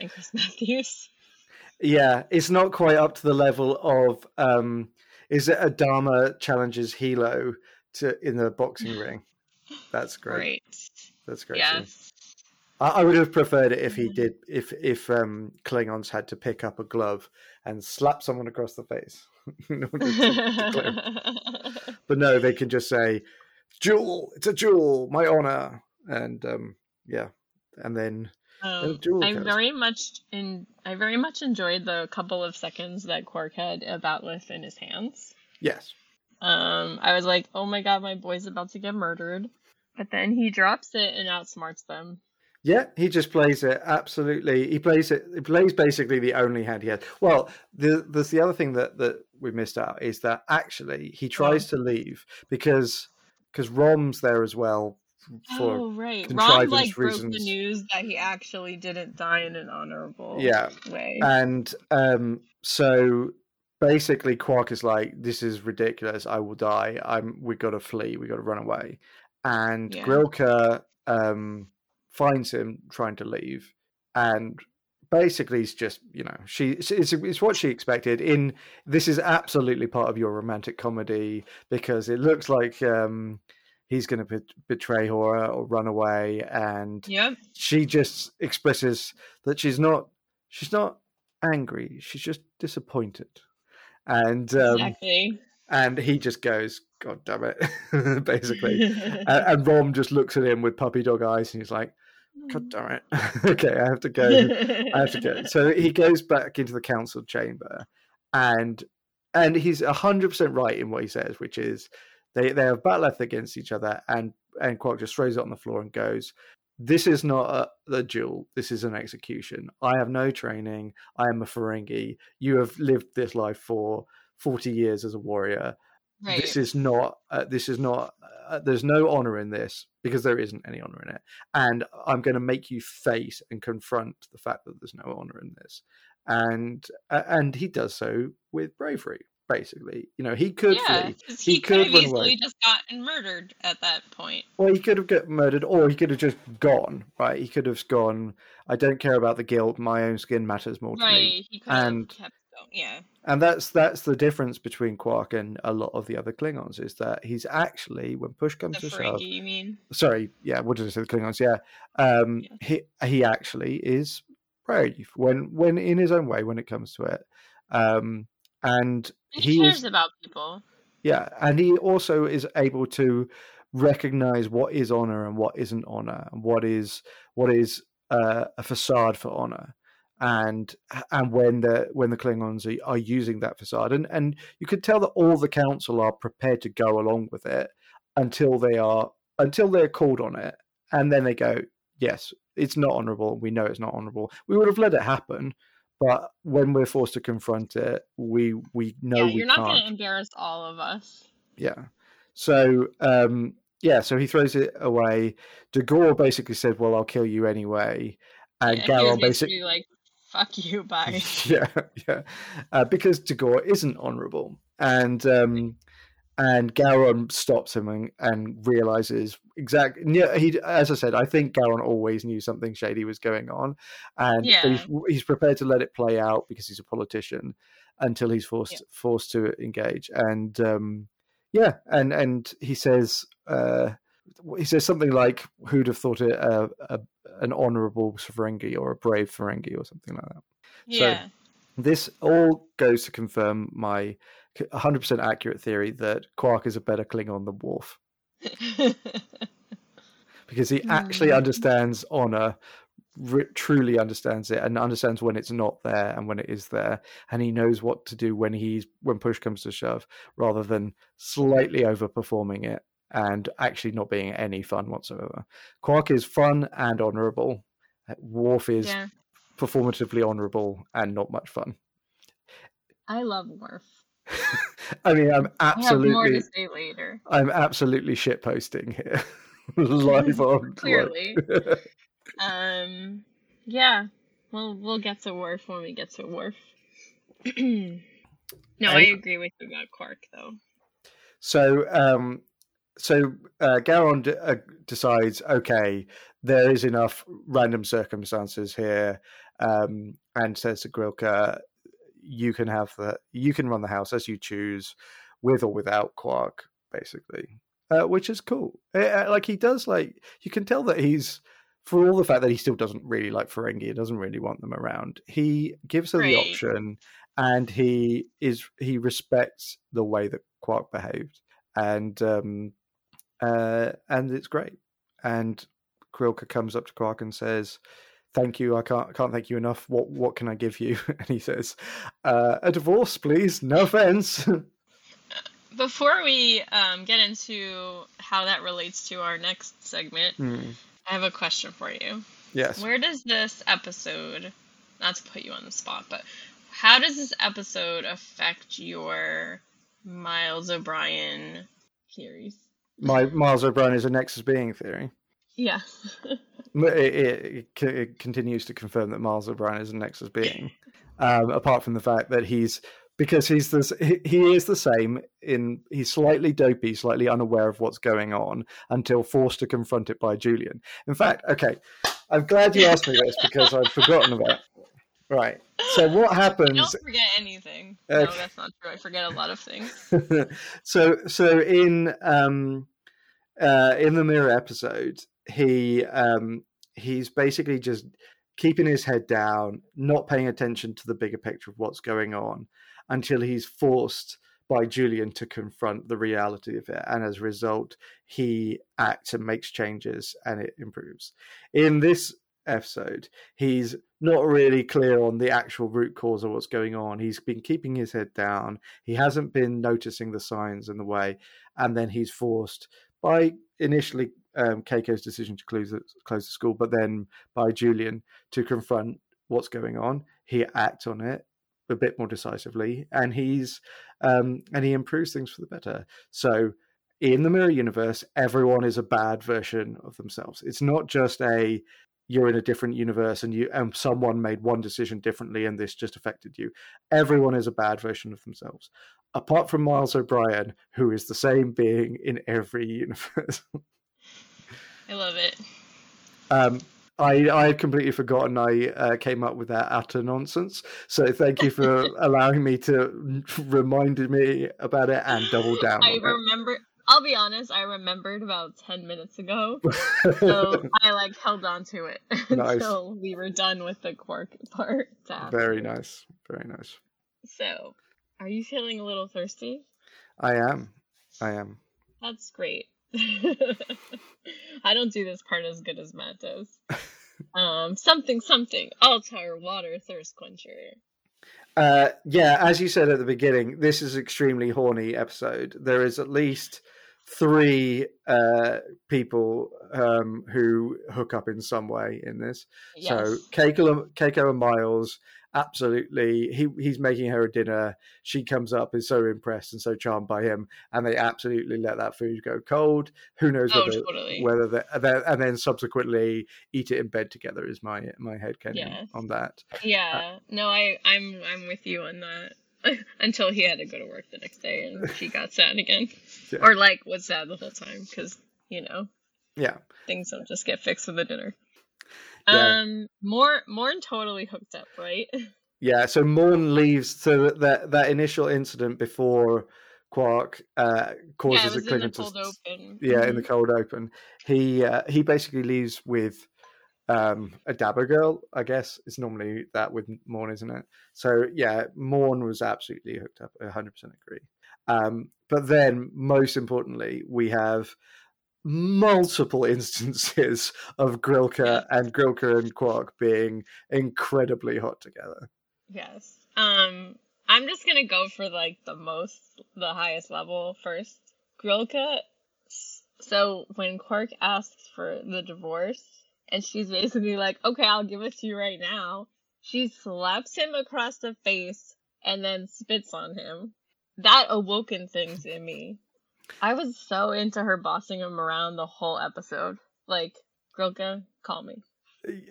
and Chris Matthews. Yeah, it's not quite up to the level of, um, is it Adama challenges Hilo to in the boxing ring? That's great. Great. That's great. Yeah. I, I would have preferred it if he did, if if um, Klingons had to pick up a glove and slap someone across the face. In order to but no, they can just say, "Duel! It's a duel! My honor!" And um, yeah, and then. Um, I very much in. I very much enjoyed the couple of seconds that Quark had about with in his hands. Yes. Um, I was like, "Oh my god, my boy's about to get murdered," but then he drops it and outsmarts them. Yeah, he just plays it absolutely. He plays it. He plays basically the only hand he had. Well, the, there's the other thing that, that we missed out is that actually he tries yeah. to leave because because Rom's there as well. For oh right, Ron like reasons. broke the news that he actually didn't die in an honorable yeah. way, and um, so basically Quark is like, "This is ridiculous. I will die. I'm. We got to flee. We got to run away." And yeah. Grilka um, finds him trying to leave, and basically it's just you know she it's, it's it's what she expected. In this is absolutely part of your romantic comedy because it looks like. Um, He's going to betray her or run away, and yep. she just expresses that she's not she's not angry. She's just disappointed, and um, exactly. and he just goes, "God damn it!" basically, and, and Rom just looks at him with puppy dog eyes, and he's like, "God damn it! Okay, I have to go. I have to go." So he goes back into the council chamber, and and he's a hundred percent right in what he says, which is. They they have battled against each other, and, and Quark just throws it on the floor and goes, "This is not a, a duel. This is an execution. I have no training. I am a Ferengi. You have lived this life for forty years as a warrior. Right. This is not. Uh, this is not. Uh, there's no honor in this because there isn't any honor in it. And I'm going to make you face and confront the fact that there's no honor in this." And uh, and he does so with bravery. Basically, you know, he could yeah, flee. He, he could, could have easily away. just gotten murdered at that point. Well, he could have got murdered, or he could have just gone. Right? He could have gone. I don't care about the guilt. My own skin matters more to right. me. He could and have kept going. Yeah, and that's that's the difference between Quark and a lot of the other Klingons is that he's actually, when push comes the to Ferengi, shove, you mean? Sorry, yeah. What did I say? The Klingons, yeah. Um, yeah. He he actually is brave when when in his own way when it comes to it. Um. And he, he cares is, about people. Yeah, and he also is able to recognize what is honor and what isn't honor, and what is what is uh, a facade for honor, and and when the when the Klingons are, are using that facade, and and you could tell that all the council are prepared to go along with it until they are until they're called on it, and then they go, "Yes, it's not honorable. We know it's not honorable. We would have let it happen." But when we're forced to confront it, we we know yeah, we can't. You're not going to embarrass all of us. Yeah. So, um, yeah, so he throws it away. De Gaulle basically said, "Well, I'll kill you anyway." And yeah, Gowron basically like, "Fuck you, bye." yeah, yeah. Uh, because De Gaulle isn't honourable. And um, and Gowron stops him and, and realises exactly. Yeah, he, as I said, I think Gowron always knew something shady was going on, and yeah. he's, he's prepared to let it play out because he's a politician until he's forced yeah. forced to engage. And um, yeah, and and he says uh, he says something like, "Who'd have thought it a, a, an honourable Ferengi or a brave Ferengi or something like that?" Yeah. So this all goes to confirm my one hundred percent accurate theory that Quark is a better Klingon than Worf. Because he actually understands honor, r- truly understands it, and understands when it's not there and when it is there, and he knows what to do when he's when push comes to shove, rather than slightly overperforming it and actually not being any fun whatsoever. Quark is fun and honorable. Worf is yeah. performatively honorable and not much fun. I love Worf. I mean, I'm absolutely. I have more to say later. I'm absolutely shitposting here, live on. Clearly, um, yeah. We'll we'll get to Worf when we get to Worf. No, I, I agree with you about Quark, though. So, um, so uh, Gowron d- uh, decides, okay, there is enough random circumstances here, um, and says to Grilka, you can have the, you can run the house as you choose, with or without Quark, basically, uh, which is cool. It, like he does, like you can tell that he's, for all the fact that he still doesn't really like Ferengi, he doesn't really want them around. He gives her right. the option, and he is he respects the way that Quark behaved, and um, uh, and it's great. And Grilka comes up to Quark and says, "Thank you, I can't can't thank you enough. What what can I give you?" And he says, uh, "A divorce, please. No offense." Before we um, get into how that relates to our next segment, mm. I have a question for you. Yes. Where does this episode, not to put you on the spot, but how does this episode affect your Miles O'Brien theories? My Miles O'Brien is a Nexus being theory. Yeah. it, it, it continues to confirm that Miles O'Brien is a Nexus being, um, apart from the fact that he's, because he's this, he is the same in, he's slightly dopey, slightly unaware of what's going on until forced to confront it by Julian. In fact, okay, I'm glad you asked me this because I'd forgotten about it. Right, so what happens... I don't forget anything. Okay. No, that's not true. I forget a lot of things. so so in um, uh, in the mirror episode, he um, he's basically just keeping his head down, not paying attention to the bigger picture of what's going on, until he's forced by Julian to confront the reality of it. And as a result, he acts and makes changes and it improves. In this episode, he's not really clear on the actual root cause of what's going on. He's been keeping his head down. He hasn't been noticing the signs in the way. And then he's forced by initially um, Keiko's decision to close the, close the school, but then by Julian to confront what's going on. He acts on it a bit more decisively, and he's um and he improves things for the better. So in the mirror universe, everyone is a bad version of themselves. It's not just a you're in a different universe and you and someone made one decision differently and this just affected you. Everyone is a bad version of themselves, apart from Miles O'Brien, who is the same being in every universe. I love it. um I, I had completely forgotten I uh, came up with that utter nonsense. So thank you for allowing me to remind me about it and double down. I remember. It. I'll be honest. I remembered about ten minutes ago, so I like held on to it nice. until we were done with the Quark part. Very nice. Very nice. So, are you feeling a little thirsty? I am. I am. That's great. I don't do this part as good as Matt does. Um, something, something. Altar, water, thirst quencher. Uh, yeah, as you said at the beginning, this is an extremely horny episode. There is at least three uh, people um, who hook up in some way in this. Yes. So Keiko, Keiko and Miles, absolutely. He he's making her a dinner. She comes up, is so impressed and so charmed by him, and they absolutely let that food go cold. Who knows oh, whether totally. whether they and then subsequently eat it in bed together is my my headcanon yes. on that. Yeah, uh, no, I I'm I'm with you on that. Until he had to go to work the next day and she got sad again, yeah. or like was sad the whole time because you know, yeah, things don't just get fixed with a dinner. Yeah. Um, Morn, Morn totally hooked up, right? Yeah, so Morn leaves so that that, that initial incident before Quark uh, causes yeah, a Klingon to open. Yeah, mm-hmm. in the cold open. He uh, he basically leaves with um, a dabber girl, I guess. It's normally that with Morn, isn't it? So yeah, Morn was absolutely hooked up. I one hundred percent agree. Um, but then, most importantly, we have multiple instances of Grilka and Grilka and Quark being incredibly hot together. Yes. Um, I'm just going to go for like the most, the highest level first. Grilka, so when Quark asks for the divorce and she's basically like, okay, I'll give it to you right now. She slaps him across the face and then spits on him. That awoken things in me. I was so into her bossing him around the whole episode. Like, Grilka, call me.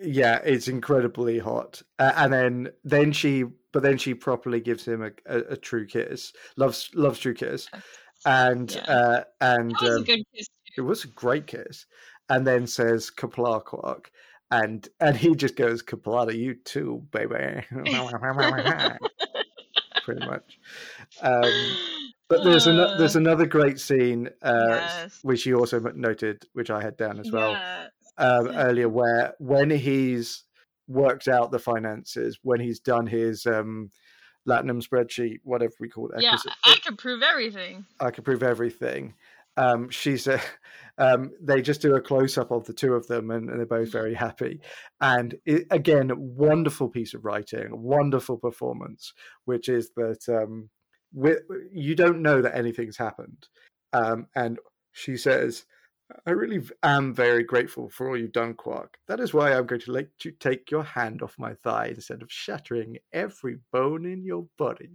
Yeah, it's incredibly hot. Uh, and then, then she, but then she properly gives him a, a, a true kiss. Loves, loves true kiss. and yeah. uh, and that was um, a good kiss too. It was a great kiss. And then says "Kapla Quark," and and he just goes "Kapla to you too, baby." Pretty much. Um, but there's another there's another great scene uh, yes. which you also noted, which I had down as well yes. um, earlier, where when he's worked out the finances, when he's done his um, Latinum spreadsheet, whatever we call it. Yeah, I can prove everything. I can prove everything. Um, she's a, um, they just do a close up of the two of them, and, and they're both very happy. And it, again, wonderful piece of writing, wonderful performance, which is that um, you don't know that anything's happened. Um, and she says, "I really am very grateful for all you've done, Quark. That is why I'm going to let you take your hand off my thigh instead of shattering every bone in your body."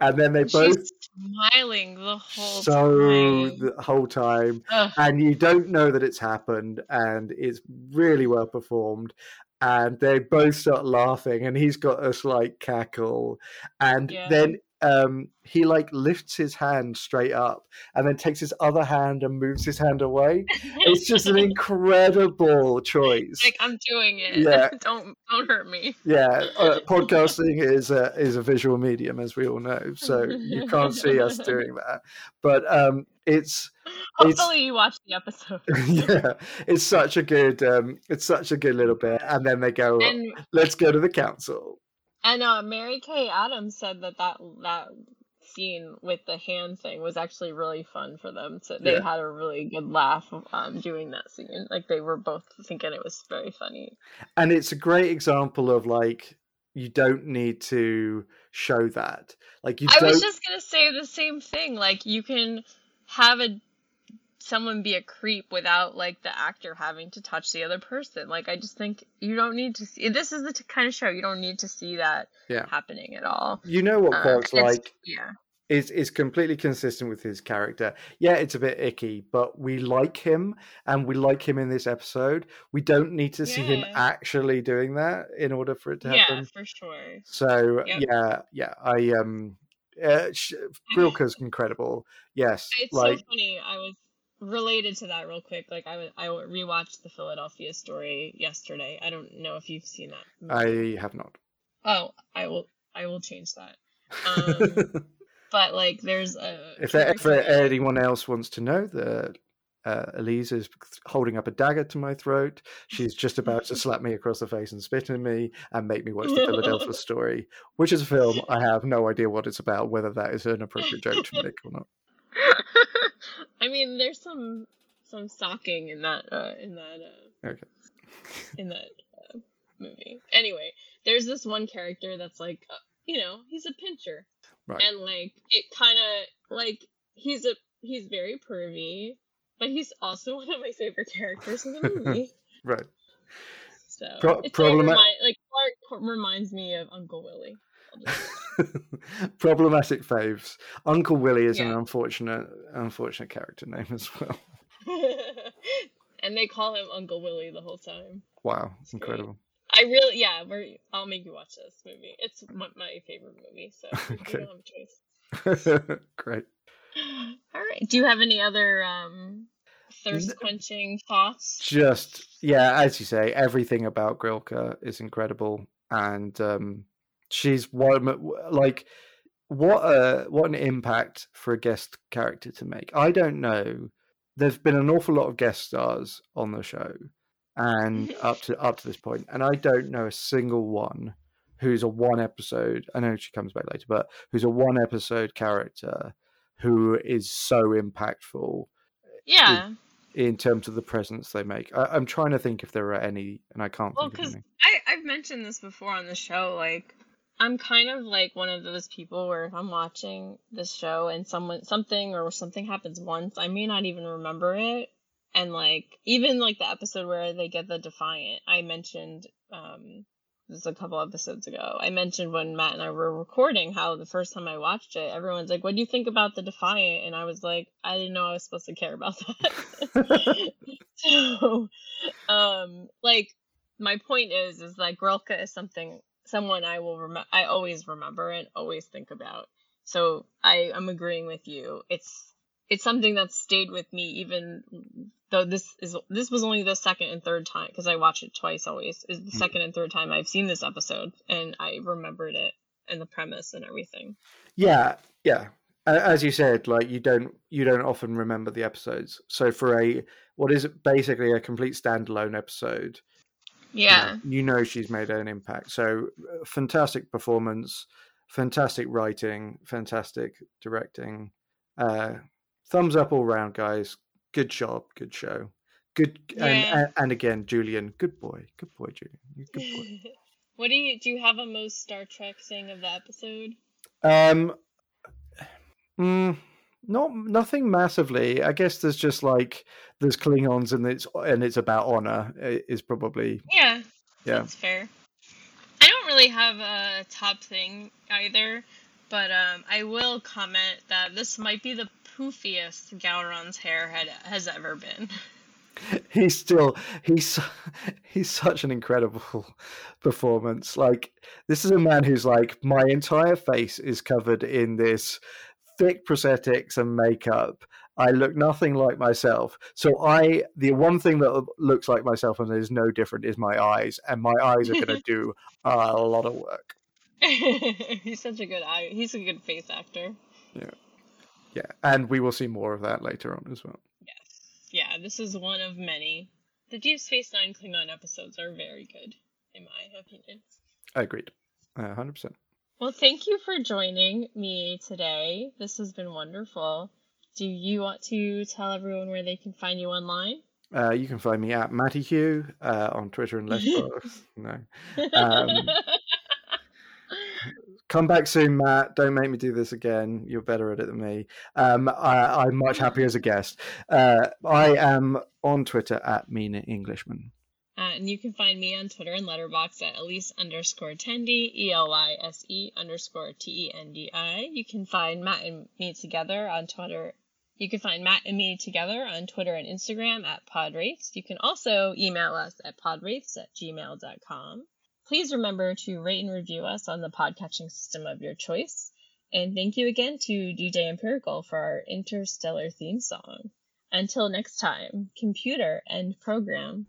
And then they She's both smiling the whole so time. the whole time, Ugh. And you don't know that it's happened, and it's really well performed. And they both start laughing, and he's got a slight cackle, and yeah. then um, he like lifts his hand straight up, and then takes his other hand and moves his hand away. It's just an incredible choice. Like, I'm doing it. Yeah. don't don't hurt me. Yeah, uh, podcasting is a is a visual medium, as we all know, so you can't see us doing that. But um, it's hopefully it's, you watch the episode. Yeah, it's such a good um, it's such a good little bit, and then they go, and- "Let's go to the council." I know. Mary Kay Adams said that, that that scene with the hand thing was actually really fun for them. So they yeah. had a really good laugh um, doing that scene. Like, they were both thinking it was very funny. And it's a great example of, like, you don't need to show that. Like, you. I don't... was just gonna say the same thing. Like, you can have a someone be a creep without, like, the actor having to touch the other person. Like, I just think you don't need to see, this is the t- kind of show you don't need to see that yeah. happening at all. You know what Quark's uh, like yeah is is completely consistent with his character. Yeah, it's a bit icky, but we like him, and we like him in this episode. We don't need to yeah. see him actually doing that in order for it to happen. Yeah, for sure. So yep. yeah yeah I um uh, Grilka's incredible. Yes, it's like, so funny. I was related to that real quick. Like, I, I rewatched the Philadelphia Story yesterday. I don't know if you've seen that. I have not. Oh, I will. I will change that. Um, but like, there's a. If, there, if anyone else wants to know, the uh, elyse is holding up a dagger to my throat. She's just about to slap me across the face and spit at me and make me watch the Philadelphia Story, which is a film I have no idea what it's about, whether that is an appropriate joke to make or not. I mean, there's some some stalking in that uh, in that uh, okay. in that uh, movie. Anyway, there's this one character that's like, uh, you know, he's a pincher, right. and like it kind of like he's a he's very pervy, but he's also one of my favorite characters in the movie. Right. So Pro- it's problema- like, remi- like Clark reminds me of Uncle Willie. Problematic faves. Uncle Willie is yeah. an unfortunate unfortunate character name as well. And they call him Uncle Willie the whole time. Wow, it's incredible. Great. I really yeah we're, I'll make you watch this movie. It's my, my favorite movie, so okay. you don't have a choice. Great. All right, do you have any other um thirst quenching thoughts? Just yeah as you say, everything about Grilka is incredible, and um she's one, like, what a what an impact for a guest character to make. I don't know. There's been an awful lot of guest stars on the show, and up to up to this point, and I don't know a single one who's a one episode. I know she comes back later, but who's a one episode character who is so impactful. Yeah. In, in terms of the presence they make, I, I'm trying to think if there are any, and I can't. Well, because I've mentioned this before on the show, like. I'm kind of like one of those people where if I'm watching this show and someone, something or something happens once, I may not even remember it. And like, even like the episode where they get the Defiant, I mentioned, um, this was a couple episodes ago. I mentioned when Matt and I were recording how the first time I watched it, everyone's like, "What do you think about the Defiant?" And I was like, I didn't know I was supposed to care about that. So, um, like my point is, is like Grilka is something someone I will remember, I always remember and always think about. So I am agreeing with you. It's it's something that's stayed with me, even though this is this was only the second and third time, because I watch it twice always, is the second and third time I've seen this episode, and I remembered it and the premise and everything. Yeah, yeah. As you said, like you don't you don't often remember the episodes. So for a what is basically a complete standalone episode, yeah, you know, you know she's made an impact. So fantastic performance, fantastic writing, fantastic directing. Uh, thumbs up all round, guys. Good job, good show, good. Yeah. And, and again, Julian, good boy, good boy, Julian, good boy. What do you do? You have a most Star Trek thing of the episode? Um. Mm, not nothing massively. I guess there's just like there's Klingons and it's and it's about honor is probably yeah yeah that's fair. I don't really have a top thing either, but um, I will comment that this might be the poofiest Gowron's hair had has ever been. He's still he's he's such an incredible performance. Like this is a man who's like my entire face is covered in this thick prosthetics and makeup. I look nothing like myself. So I, the one thing that looks like myself and is no different is my eyes, and my eyes are going to do uh, a lot of work. He's such a good eye. He's a good face actor. Yeah, yeah, and we will see more of that later on as well. Yes, yeah. This is one of many. The Deep Space Nine Klingon episodes are very good, in my opinion. Agreed, a hundred percent. Well, thank you for joining me today. This has been wonderful. Do you want to tell everyone where they can find you online? Uh, you can find me at Matty Hugh uh, on Twitter and Letterboxd. No. Um, come back soon, Matt. Don't make me do this again. You're better at it than me. Um, I, I'm much happier as a guest. Uh, I am on Twitter at Mina Englishman. Uh, and you can find me on Twitter and Letterboxd at elyse underscore Tendi, E L Y S E underscore T E N D I. You can find Matt and me together on Twitter. You can find Matt and me together on Twitter and Instagram at Podwraiths. You can also email us at podwraiths at gmail dot com. Please remember to rate and review us on the podcatching system of your choice. And thank you again to D J Empirical for our interstellar theme song. Until next time, computer and program.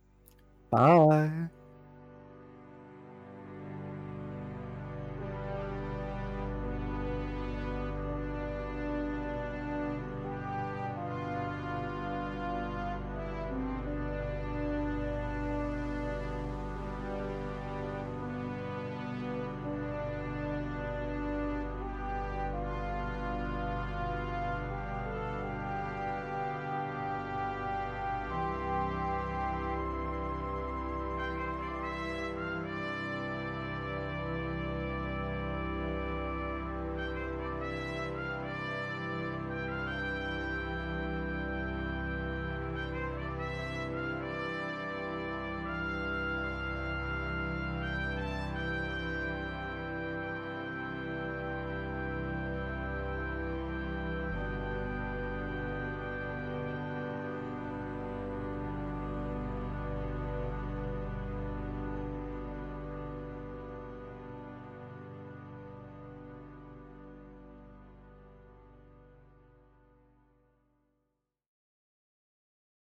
Bye.